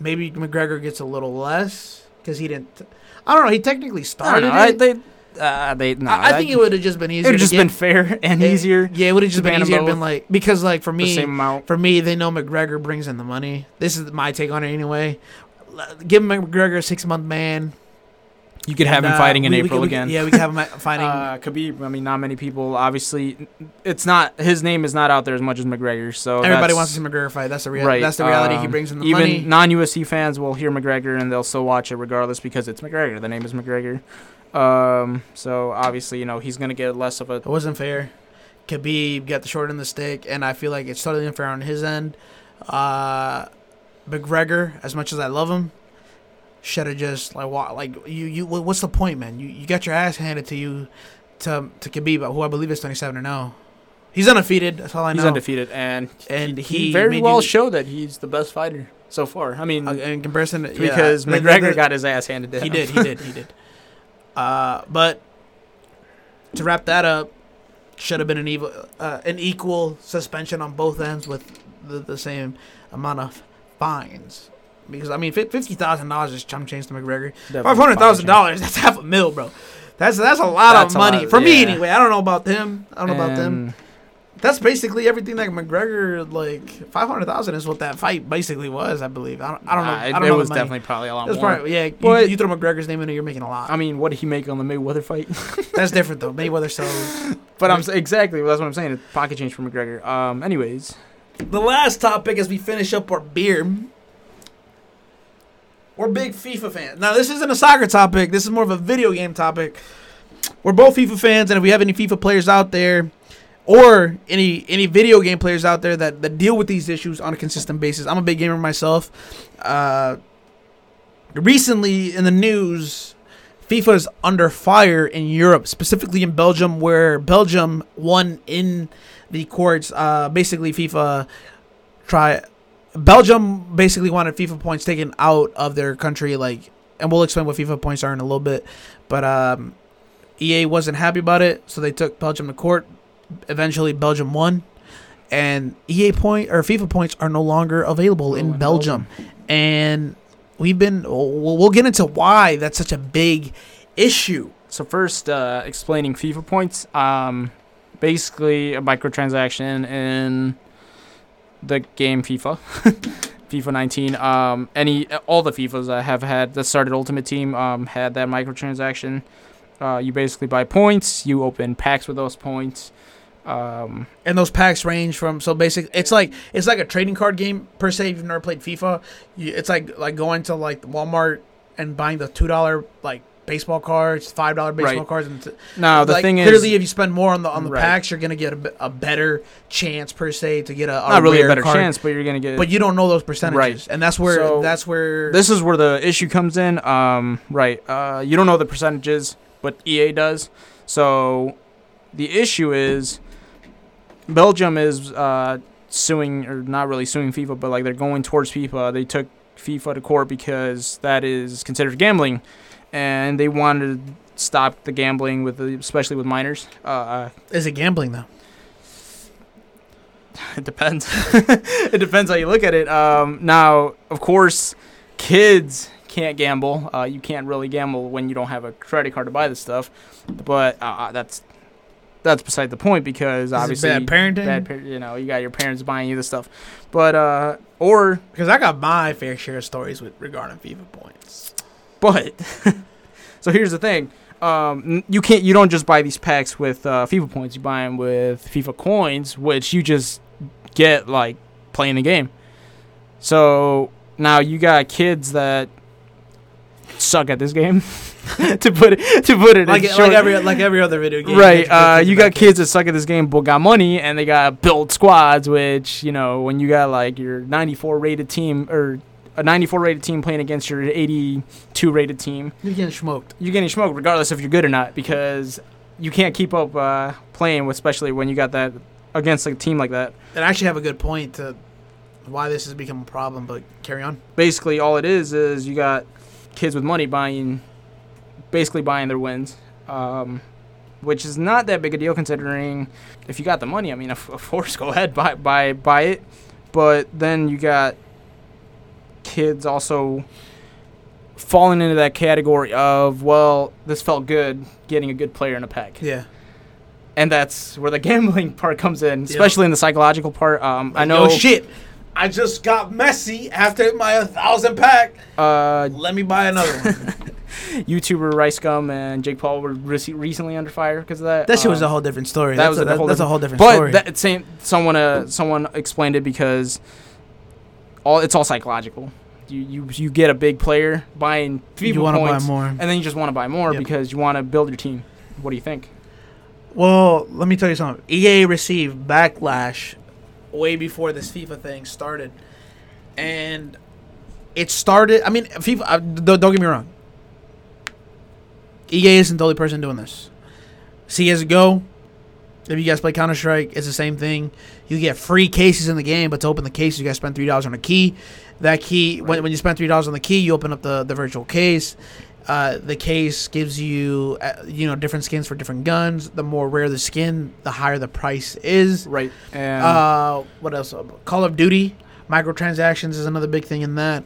maybe McGregor gets a little less because he didn't. I don't know. He technically started it. I think it would have just been easier. It would have just been fair and easier. Yeah, it would have just been easier. Been like, because like for me, the same amount. For me, they know McGregor brings in the money. This is my take on it anyway. Give McGregor a 6-month ban. You could have him fighting in April again. Yeah, we could have him fighting. Khabib, I mean, not many people. Obviously, his name is not out there as much as McGregor. So everybody wants to see McGregor fight. That's the reality. Right. That's the reality. He brings in the money. Even non-USC fans will hear McGregor and they'll still watch it regardless because it's McGregor. The name is McGregor. So obviously, he's gonna get less of a. It wasn't fair. Khabib got the short end of the stick, and I feel like it's totally unfair on his end. McGregor, as much as I love him, should have just you. What's the point, man? You got your ass handed to you, to Khabib, who I believe is 27-0. He's undefeated. That's all I know. He's undefeated, and he very well showed that he's the best fighter so far. I mean, in comparison, because McGregor got his ass handed to him. He did. But to wrap that up, should have been an equal suspension on both ends with the same amount of fines. Because, I mean, $50,000 is chump change to McGregor. $500,000, that's half a mil, bro. That's a lot of money. For me, anyway. I don't know about them. That's basically everything that McGregor, $500,000 is what that fight basically was, I believe. I don't know. It was definitely probably a lot more. You throw McGregor's name in it, you're making a lot. I mean, what did he make on the Mayweather fight? That's different, though. Mayweather, so. But that's what I'm saying. It's pocket change for McGregor. Anyways. The last topic as we finish up our beer. We're big FIFA fans. Now, this isn't a soccer topic. This is more of a video game topic. We're both FIFA fans, and if we have any FIFA players out there or any video game players out there that deal with these issues on a consistent basis. I'm a big gamer myself. Recently in the news, FIFA is under fire in Europe, specifically in Belgium, where Belgium won in the courts. Basically, Belgium basically wanted FIFA points taken out of their country, and we'll explain what FIFA points are in a little bit. But EA wasn't happy about it, so they took Belgium to court. Eventually, Belgium won, and FIFA points are no longer available in Belgium. And we'll get into why that's such a big issue. So first, explaining FIFA points, basically a microtransaction in the game FIFA, FIFA 19. All the FIFAs I have had that started Ultimate Team had that microtransaction. You basically buy points. You open packs with those points. And those packs range from, so basically it's like a trading card game per se. If you've never played FIFA, it's like going to Walmart and buying the $2 baseball cards, $5 baseball cards. And the thing is, clearly if you spend more on the packs, you're gonna get a better chance per se to get a not really a better card, chance, but you're gonna get. But you don't know those percentages, right? And that's where this is where the issue comes in. You don't know the percentages, but EA does. So the issue is, Belgium is suing, or not really suing FIFA, but they're going towards FIFA. They took FIFA to court because that is considered gambling, and they wanted to stop the gambling especially with minors. Is it gambling though? It depends. It depends how you look at it. Now, of course, kids can't gamble. You can't really gamble when you don't have a credit card to buy this stuff. But that's beside the point, because obviously bad parenting. You got your parents buying you this stuff, but because I got my fair share of stories regarding FIFA points. But so here's the thing: you don't just buy these packs with FIFA points. You buy them with FIFA coins, which you just get playing the game. So now you got kids that suck at this game. to put it in short. Every other video game, right? You got kids that suck at this game but got money, and they got built squads, which when you got your 94 rated team or a 94 rated team playing against your 82 rated team, you're getting smoked regardless if you're good or not, because you can't keep up playing, especially when you got that against a team like that. And I actually have a good point to why this has become a problem, but carry on. Basically all it is you got kids with money buying their wins, which is not that big a deal, considering if you got the money. I mean, of course, go ahead, buy it. But then you got kids also falling into that category of, well, this felt good, getting a good player in a pack. Yeah. And that's where the gambling part comes in, especially in the psychological part. I know. Oh, shit. I just got Messi after my 1,000 pack. Let me buy another one. YouTuber Rice Gum and Jake Paul were recently under fire because of that. That shit was a whole different story. That's a whole different story. But someone explained it, because it's all psychological. You get a big player buying FIFA you want to buy more, and then you just want to buy more because you want to build your team. What do you think? Well, let me tell you something. EA received backlash way before this FIFA thing started, and it started. I mean, FIFA. Don't get me wrong. EA isn't the only person doing this. CSGO, if you guys play Counter-Strike, it's the same thing. You get free cases in the game, but to open the case, you guys spend $3 on a key. That key, when you spend $3 on the key, you open up the virtual case. The case gives you, different skins for different guns. The more rare the skin, the higher the price is. Right. And what else? Call of Duty, microtransactions is another big thing in that.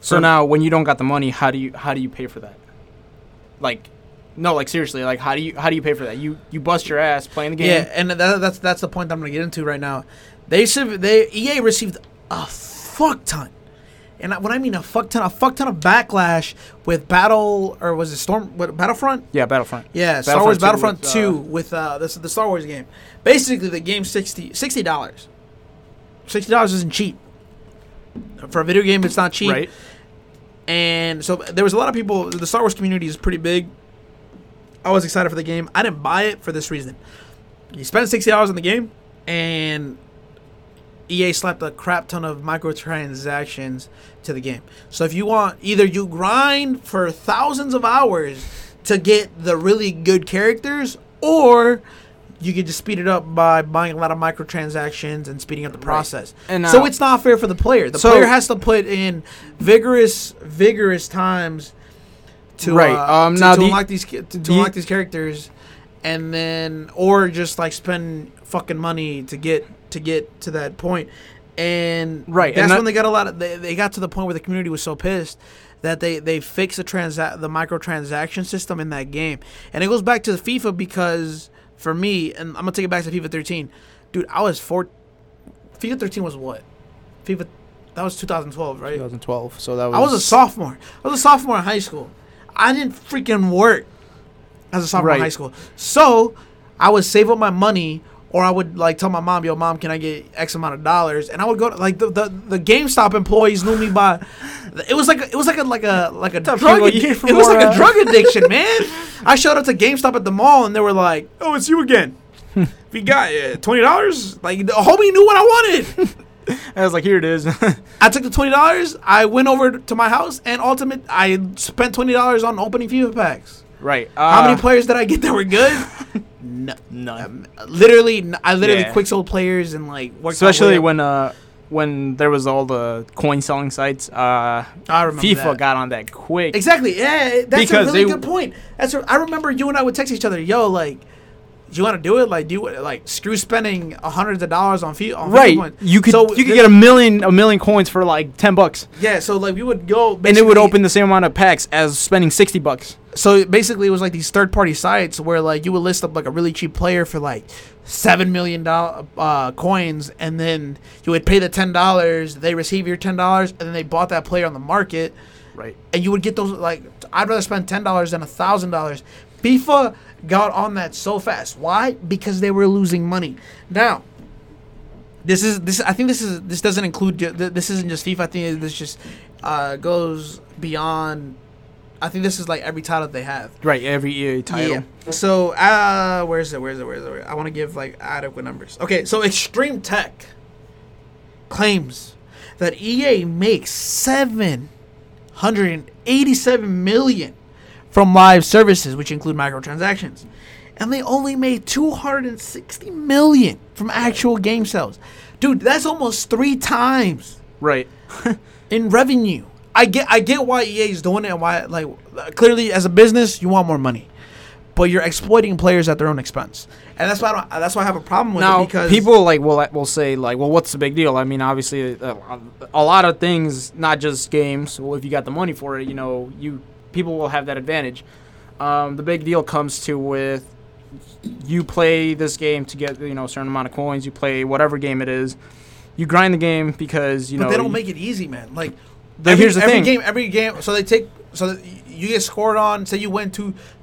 So now, when you don't got the money, how do you pay for that? Seriously, how do you pay for that? You bust your ass playing the game. Yeah, and that's the point that I'm going to get into right now. EA received a fuck ton. And when I mean a fuck ton of backlash with Battlefront? Yeah, Battlefront. Yeah, Star Wars Battlefront 2 with the Star Wars game. Basically, the game's $60. $60 isn't cheap. For a video game, it's not cheap. Right. And so there was a lot of people. The Star Wars community is pretty big. I was excited for the game. I didn't buy it for this reason. You spent 60 hours in the game, and EA slapped a crap ton of microtransactions to the game. So if you want, either you grind for thousands of hours to get the really good characters, or you can just speed it up by buying a lot of microtransactions and speeding up the process. Right. And, so it's not fair for the player. The player has to put in vigorous times to unlock these characters, and then or just like spend fucking money to get to that point. And when they got a lot of they got to the point where the community was so pissed that they fixed the microtransaction system in that game. And it goes back to the FIFA, because for me, and I'm going to take it back to FIFA 13. Dude, I was FIFA 13 was what? FIFA, that was 2012, right? 2012. So that was I was a sophomore in high school. I didn't freaking work as a sophomore in high school. So I would save up my money, or I would like tell my mom, "Yo, mom, can I get X amount of dollars?" And I would go to, like the GameStop employees knew me by. It was like a drug addiction. It was like a drug addiction, man. I showed up to GameStop at the mall, and they were like, "Oh, it's you again. We got $20." Like the homie knew what I wanted. I was like, "Here it is." I took the $20. I went over to my house, and I spent $20 on opening FIFA packs. Right. How many players did I get that were good? None. I literally quick sold players and like worked. Especially when there was all the coin selling sites. I remember FIFA got on that quick. Exactly. Yeah, that's a really good point. I remember you and I would text each other, "Yo, like, do you want to do it? Like, screw spending hundreds of dollars on FIFA." Right. You could get a million coins for like $10. Yeah. So like we would go, and it would open the same amount of packs as spending $60. So basically, it was like these third-party sites where like you would list up like a really cheap player for like $7 million coins, and then you would pay the $10. They receive your $10, and then they bought that player on the market. Right. And you would get those like I'd rather spend $10 than $1,000. FIFA got on that so fast. Why? Because they were losing money. Now, this doesn't include. This isn't just FIFA. I think this just goes beyond. I think this is like every title that they have. Right, every EA title. Yeah. So, Where is it? I want to give like adequate numbers. Okay, so Extreme Tech claims that EA makes $787 million from live services, which include microtransactions, and they only made $260 million from actual game sales. Dude, that's almost 3 times. Right. in revenue. I get why EA is doing it and why, like, clearly as a business you want more money, but you're exploiting players at their own expense, and that's why I have a problem with it. Because people like will say like, well, what's the big deal? I mean, obviously a lot of things, not just games. Well, if you got the money for it, you know, people will have that advantage. The big deal comes to with you play this game to get, you know, a certain amount of coins. You play whatever game it is, you grind the game because you know. But they don't make it easy, man. Like. Here's the thing. Every game. So they take. So you get scored on. Say you went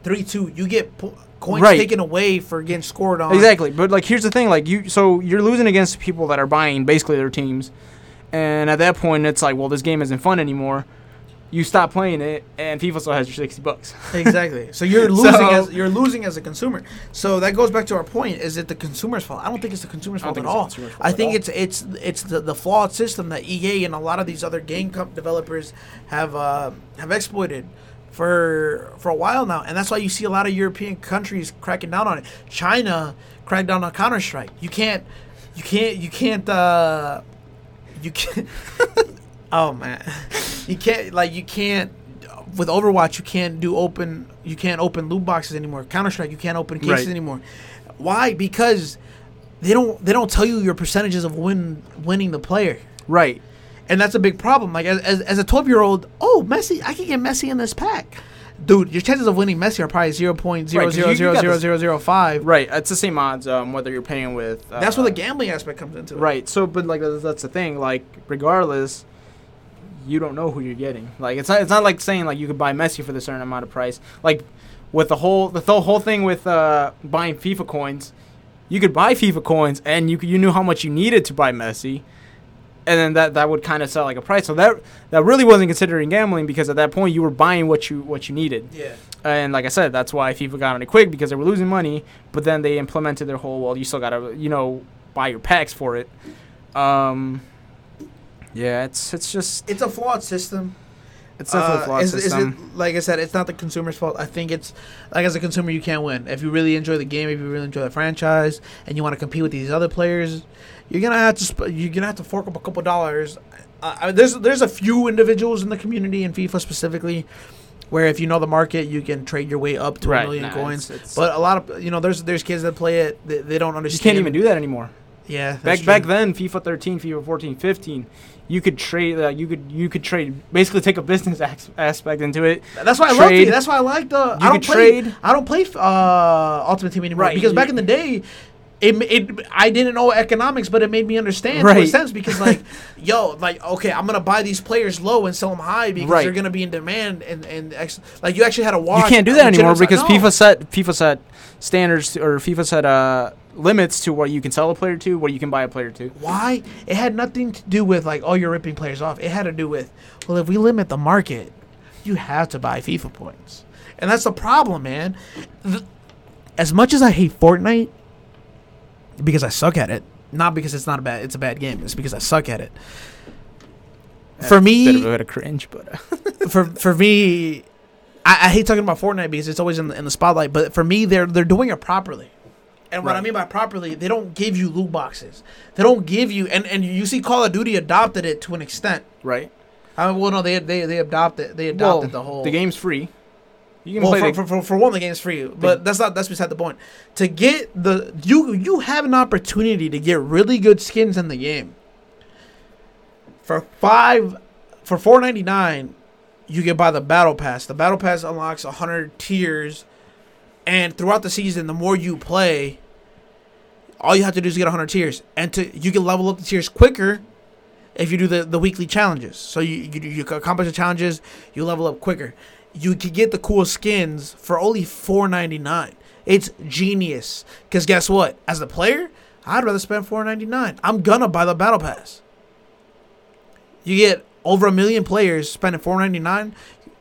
3-2. You get coins taken away for getting scored on. Exactly. But like, here's the thing. Like you. So you're losing against people that are buying basically their teams, and at that point it's like, well, this game isn't fun anymore. You stop playing it, and FIFA still has your $60. Exactly. So you're losing. You're losing as a consumer. So that goes back to our point: is it the consumer's fault? I don't think it's the consumer's fault at all. I think it's the flawed system that EA and a lot of these other game developers have exploited for a while now, and that's why you see a lot of European countries cracking down on it. China cracked down on Counter-Strike. You can't. Oh man, you can't with Overwatch. You can't open loot boxes anymore. Counter-Strike, you can't open cases anymore. Why? Because they don't tell you your percentages of winning the player. Right, and that's a big problem. Like as a 12-year-old, oh Messi, I can get Messi in this pack. Dude, your chances of winning Messi are probably 0.0000005. Right, it's the same odds whether you're paying with. That's where the gambling aspect comes into it. Right. So, but like that's the thing. Like regardless. You don't know who you're getting. Like it's not like saying like you could buy Messi for the certain amount of price. Like with the whole thing with buying FIFA coins, you could buy FIFA coins and you knew how much you needed to buy Messi, and then that would kind of set like a price. So that really wasn't considering gambling because at that point you were buying what you needed. Yeah. And like I said, that's why FIFA got on it quick, because they were losing money. But then they implemented their whole, well, you still got to, you know, buy your packs for it. Yeah, it's just... It's a flawed system. It's definitely a flawed system. Is it, like I said, it's not the consumer's fault. I think it's... Like, as a consumer, you can't win. If you really enjoy the game, if you really enjoy the franchise, and you want to compete with these other players, you're going to have to fork up a couple dollars. There's a few individuals in the community, in FIFA specifically, where if you know the market, you can trade your way up to $1 million coins. It's but a lot of... You know, there's kids that play it. They don't understand. You can't even do that anymore. Yeah, back then, FIFA 13, FIFA 14, 15... You could trade. You could trade. Basically, take a business aspect into it. That's why I love it. That's why I like the. I don't play Ultimate Team anymore, right? Because back in the day, I didn't know economics, but it made me understand to a sense. Because like, okay, I'm gonna buy these players low and sell them high because they're gonna be in demand and like you actually had a watch. You can't do that anymore because FIFA set standards or FIFA set limits to what you can sell a player to, what you can buy a player to. Why? It had nothing to do with like, oh, you're ripping players off. It had to do with, well, if we limit the market, you have to buy FIFA points. And that's the problem, man. As much as I hate Fortnite, because I suck at it, not because it's a bad game, it's because I suck at it. For me, a bit of a cringe, but for me, I hate talking about Fortnite because it's always in the spotlight, but for me, they're doing it properly. And what I mean by properly, they don't give you loot boxes. They don't give you... And you see Call of Duty adopted it to an extent. Right. I mean, well, no, they adopted the whole... The game's free. You can play for one, the game's free. But that's beside the point. To get the... You have an opportunity to get really good skins in the game. For $4.99, you can buy the Battle Pass. The Battle Pass unlocks 100 tiers... And throughout the season, the more you play, all you have to do is get 100 tiers. And you can level up the tiers quicker if you do the weekly challenges. So you accomplish the challenges, you level up quicker. You can get the cool skins for only $4.99. It's genius. Because guess what? As a player, I'd rather spend $4.99. I'm going to buy the Battle Pass. You get over 1 million players spending $4.99,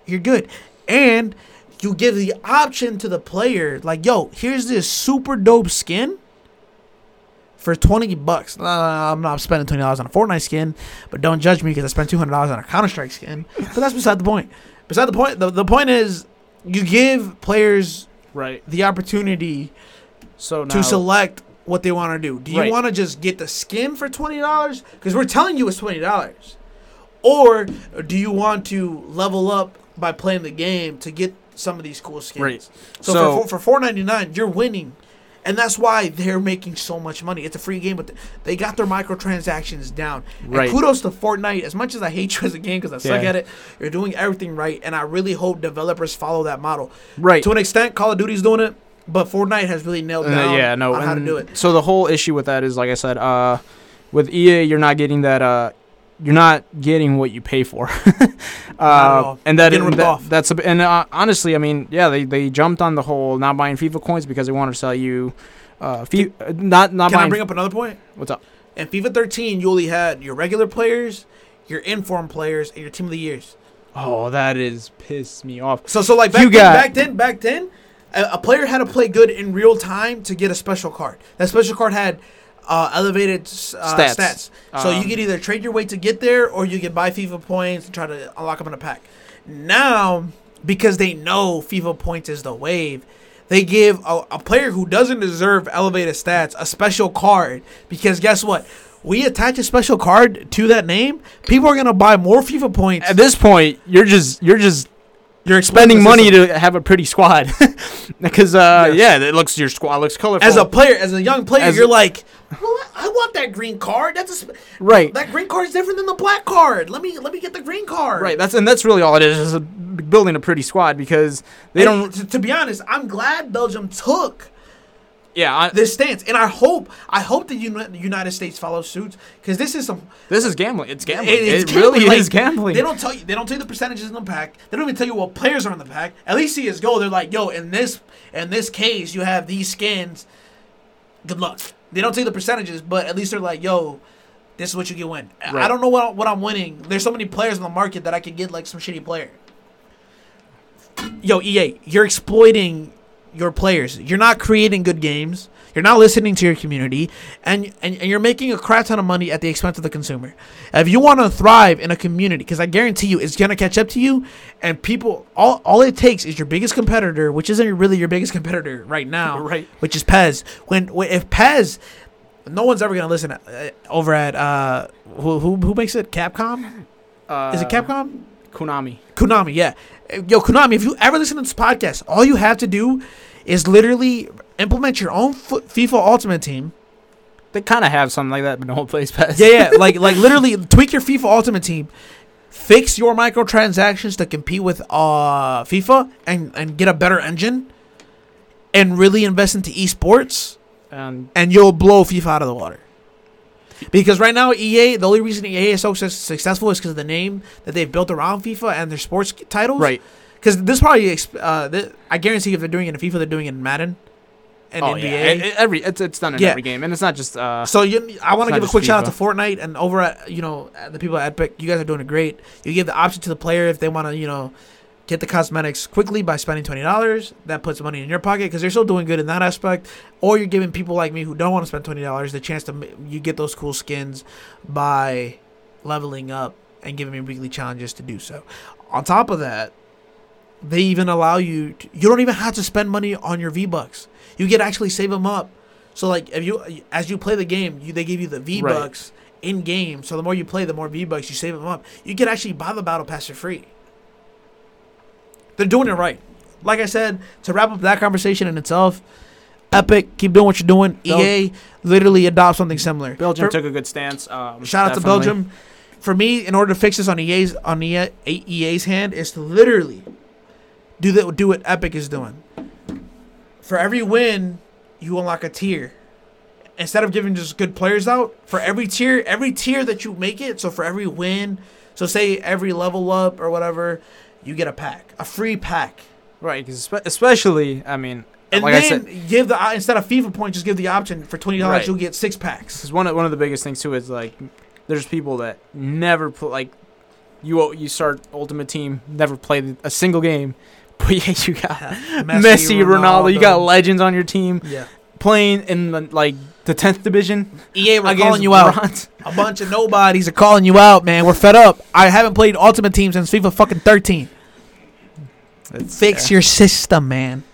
you're good. And... You give the option to the player, like, yo, here's this super dope skin for $20. I'm not spending $20 on a Fortnite skin, but don't judge me because I spent $200 on a Counter-Strike skin. But that's beside the point. Beside the point, the point is you give players the opportunity to select what they want to do. Do you want to just get the skin for $20? Because we're telling you it's $20. Or do you want to level up by playing the game to get some of these cool skins? So for $4.99, you're winning, and that's why they're making so much money. It's a free game, but they got their microtransactions down. And kudos to Fortnite. As much as I hate you as a game because I suck at it, you're doing everything right, and I really hope developers follow that model. To an extent, Call of Duty's doing it, but Fortnite has really nailed down on how to do it. So the whole issue with that is, like I said, with EA, you're not getting that. You're not getting what you pay for, and honestly, I mean, yeah, they jumped on the whole not buying FIFA coins because they wanted to sell you, not. Can I bring up another point? What's up? In FIFA 13, you only had your regular players, your informed players, and your team of the years. Oh, that is pissed me off. So like back then, a player had to play good in real time to get a special card. That special card had elevated stats. So you can either trade your way to get there, or you can buy FIFA points and try to unlock them in a pack. Now, because they know FIFA points is the wave, they give a player who doesn't deserve elevated stats a special card. Because guess what? We attach a special card to that name, people are going to buy more FIFA points. At this point, you're spending money to have a pretty squad, because your squad looks colorful. As a player, as a young player, you're like, well, I want that green card. That green card is different than the black card. Let me get the green card. Right. That's really all it is building a pretty squad, because they don't. To be honest, I'm glad Belgium took this stance, and I hope the United States follows suit, because this is gambling. It's gambling. It really is gambling. They don't tell you the percentages in the pack. They don't even tell you what players are in the pack. At least CS:GO, they're like, yo, in this case, you have these skins. Good luck. They don't tell you the percentages, but at least they're like, yo, this is what you can win. Right. I don't know what I'm winning. There's so many players in the market that I could get like some shitty player. yo, EA, you're exploiting your players. You're not creating good games. You're not listening to your community, and you're making a crap ton of money at the expense of the consumer. If you want to thrive in a community, because I guarantee you it's going to catch up to you, and people, all it takes is your biggest competitor, which isn't really your biggest competitor right now, right? Which is Pez. When if Pez, no one's ever going to listen over at, who makes it? Capcom? Is it Capcom? Konami, yeah. Yo, Konami, if you ever listen to this podcast, all you have to do is literally implement your own FIFA Ultimate Team. They kind of have something like that, but no one plays PES. Yeah, yeah. like literally tweak your FIFA Ultimate Team, fix your microtransactions to compete with FIFA, and get a better engine, and really invest into esports, and you'll blow FIFA out of the water. Because right now, EA, the only reason EA is so successful is because of the name that they've built around FIFA and their sports titles. Right. Because this probably, I guarantee if they're doing it in FIFA, they're doing it in Madden. And NBA. Yeah. It's done in every game, and it's not just. I want to give a quick shout out to Fortnite and over at the people at Epic. You guys are doing great. You give the option to the player if they want to get the cosmetics quickly by spending $20. That puts money in your pocket because they're still doing good in that aspect. Or you're giving people like me who don't want to spend $20 the chance to you get those cool skins by leveling up and giving me weekly challenges to do so. On top of that, they even allow you you don't even have to spend money on your V-Bucks. You get actually save them up. So like if you as you play the game, they give you the V-Bucks in game. So the more you play, the more V-Bucks you save them up. You can actually buy the battle pass for free. They're doing it right. Like I said, to wrap up that conversation in itself, Epic, keep doing what you're doing. EA literally adopt something similar. Belgium took a good stance. Shout out to Belgium. For me, in order to fix this on EA's hand is to literally do what Epic is doing. For every win, you unlock a tier. Instead of giving just good players out, for every tier that you make it, so for every win, so say every level up or whatever, you get a pack. A free pack. Right, because especially, I mean... And like then I said, instead of FIFA points, just give the option. For $20, you'll get 6 packs. Because one of the biggest things, too, is, like, there's people that never play... Like, you start Ultimate Team, never played a single game. But yeah, you got Messi, Ronaldo. You got legends on your team. Yeah, playing in the 10th division. EA, we're calling you out. A bunch of nobodies are calling you out, man. We're fed up. I haven't played Ultimate Team since FIFA fucking 13. Fix your system, man.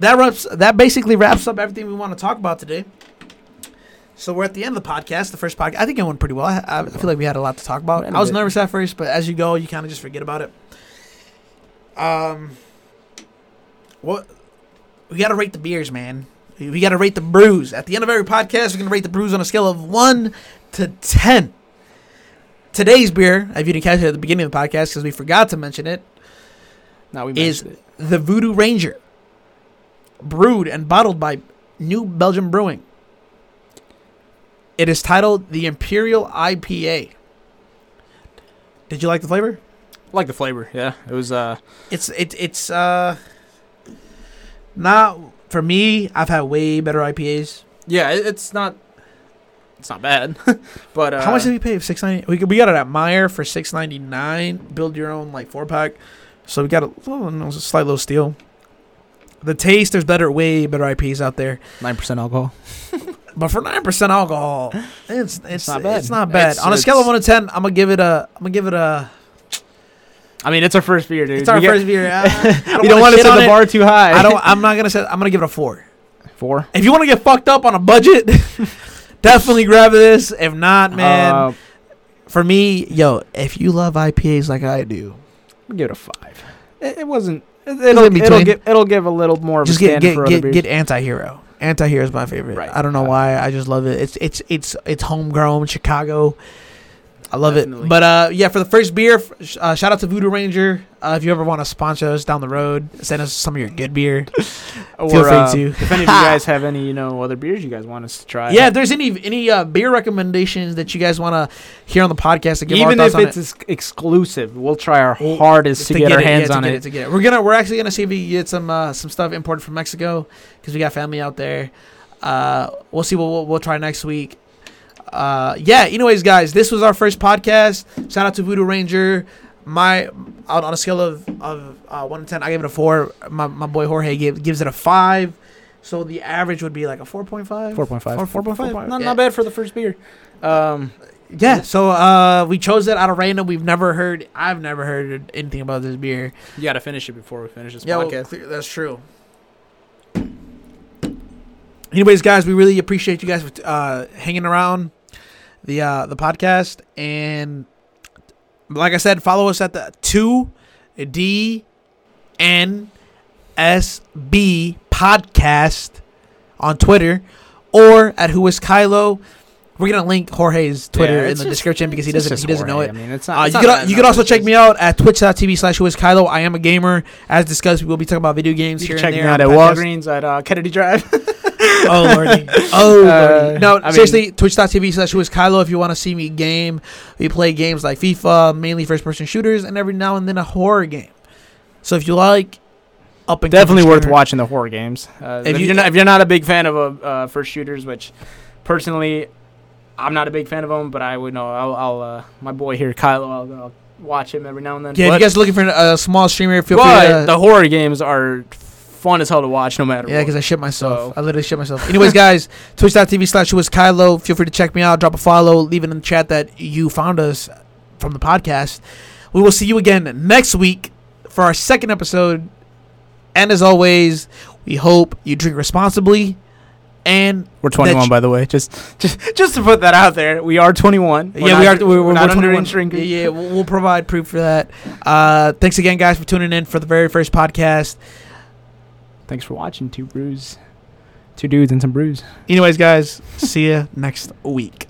That basically wraps up everything we want to talk about today. So we're at the end of the podcast, the first podcast. I think it went pretty well. I feel like we had a lot to talk about. I was nervous at first, but as you go, you kind of just forget about it. We gotta rate the beers, man. We gotta rate the brews. At the end of every podcast, we're gonna rate the brews on a scale of 1 to 10. Today's beer, if you didn't catch it at the beginning of the podcast because we forgot to mention it, the Voodoo Ranger, brewed and bottled by New Belgium Brewing. It is titled the Imperial IPA. Did you like the flavor? Like the flavor, yeah. It was it's not for me. I've had way better IPAs. Yeah, it's not bad. But how much did we pay? $6.90. We got it at Meijer for $6.99. Build your own 4-pack. So we got a slight little steal. The taste, there's way better IPAs out there. 9% alcohol. But for 9% alcohol, it's not bad. It's not bad. On a scale of 1 to 10, I'm gonna give it a. I mean, it's our first beer, dude. It's our first beer. You don't want to set the bar too high. I'm not gonna say. I'm gonna give it a 4. 4. If you want to get fucked up on a budget, definitely grab this. If not, man, for me, yo, if you love IPAs like I do, I'll give it a 5. It wasn't. It'll give a little more of a stand for other beers. Get Anti-Hero. Anti-Hero is my favorite. Right. I don't know why. I just love it. It's homegrown Chicago. I love it. But, for the first beer, shout out to Voodoo Ranger. If you ever want to sponsor us down the road, send us some of your good beer. Or, feel free to. If any of you guys have any, other beers you guys want us to try. Yeah, if there's any beer recommendations that you guys want to hear on the podcast, to give even our thoughts on it. Even if it's exclusive, we'll try our hardest to get our hands on it. We're actually going to see if we get some stuff imported from Mexico because we got family out there. We'll see what we'll try next week. Anyways, guys, this was our first podcast. Shout out to Voodoo Ranger. on a scale of 1 to 10, I gave it a 4. My boy Jorge gives it a 5. So the average would be like a 4.5. 4.5. 4.5. Not bad for the first beer. Yeah. So we chose it out of random. I've never heard anything about this beer. You got to finish it before we finish this podcast. Well, that's true. Anyways, guys, we really appreciate you guys for hanging around the podcast. And like I said, follow us at the 2DNSB podcast on Twitter or at Who Is Kylo. We're gonna link Jorge's Twitter in the description because he doesn't know it. I mean, it's not, you can also check me out at twitch.tv/whoiskylo. I am a gamer. As discussed, we will be talking about video games here and there. Check me out at Walgreens at Kennedy Drive. Oh lordy! Seriously, twitch.tv/whoiskylo. If you want to see me game, we play games like FIFA, mainly first-person shooters, and every now and then a horror game. So if you like. Definitely worth watching the horror games. If you're not a big fan of first shooters, which personally I'm not a big fan of them, but I would know. I'll my boy here, Kylo. I'll watch him every now and then. Yeah, if you guys are looking for a small streamer, feel free. The horror games are fun as hell to watch, no matter. Yeah, because I shit myself. So. I literally shit myself. Anyways, guys, twitch.tv/whoiskylo. Feel free to check me out. Drop a follow. Leave it in the chat that you found us from the podcast. We will see you again next week for our second episode. And as always, we hope you drink responsibly. And we're 21, by the way. Just to put that out there, we are 21. We are. We're not underage drinking. Yeah, we'll provide proof for that. Thanks again, guys, for tuning in for the very first podcast. Thanks for watching, Two Dudes and Some Brews. Anyways, guys, see you next week.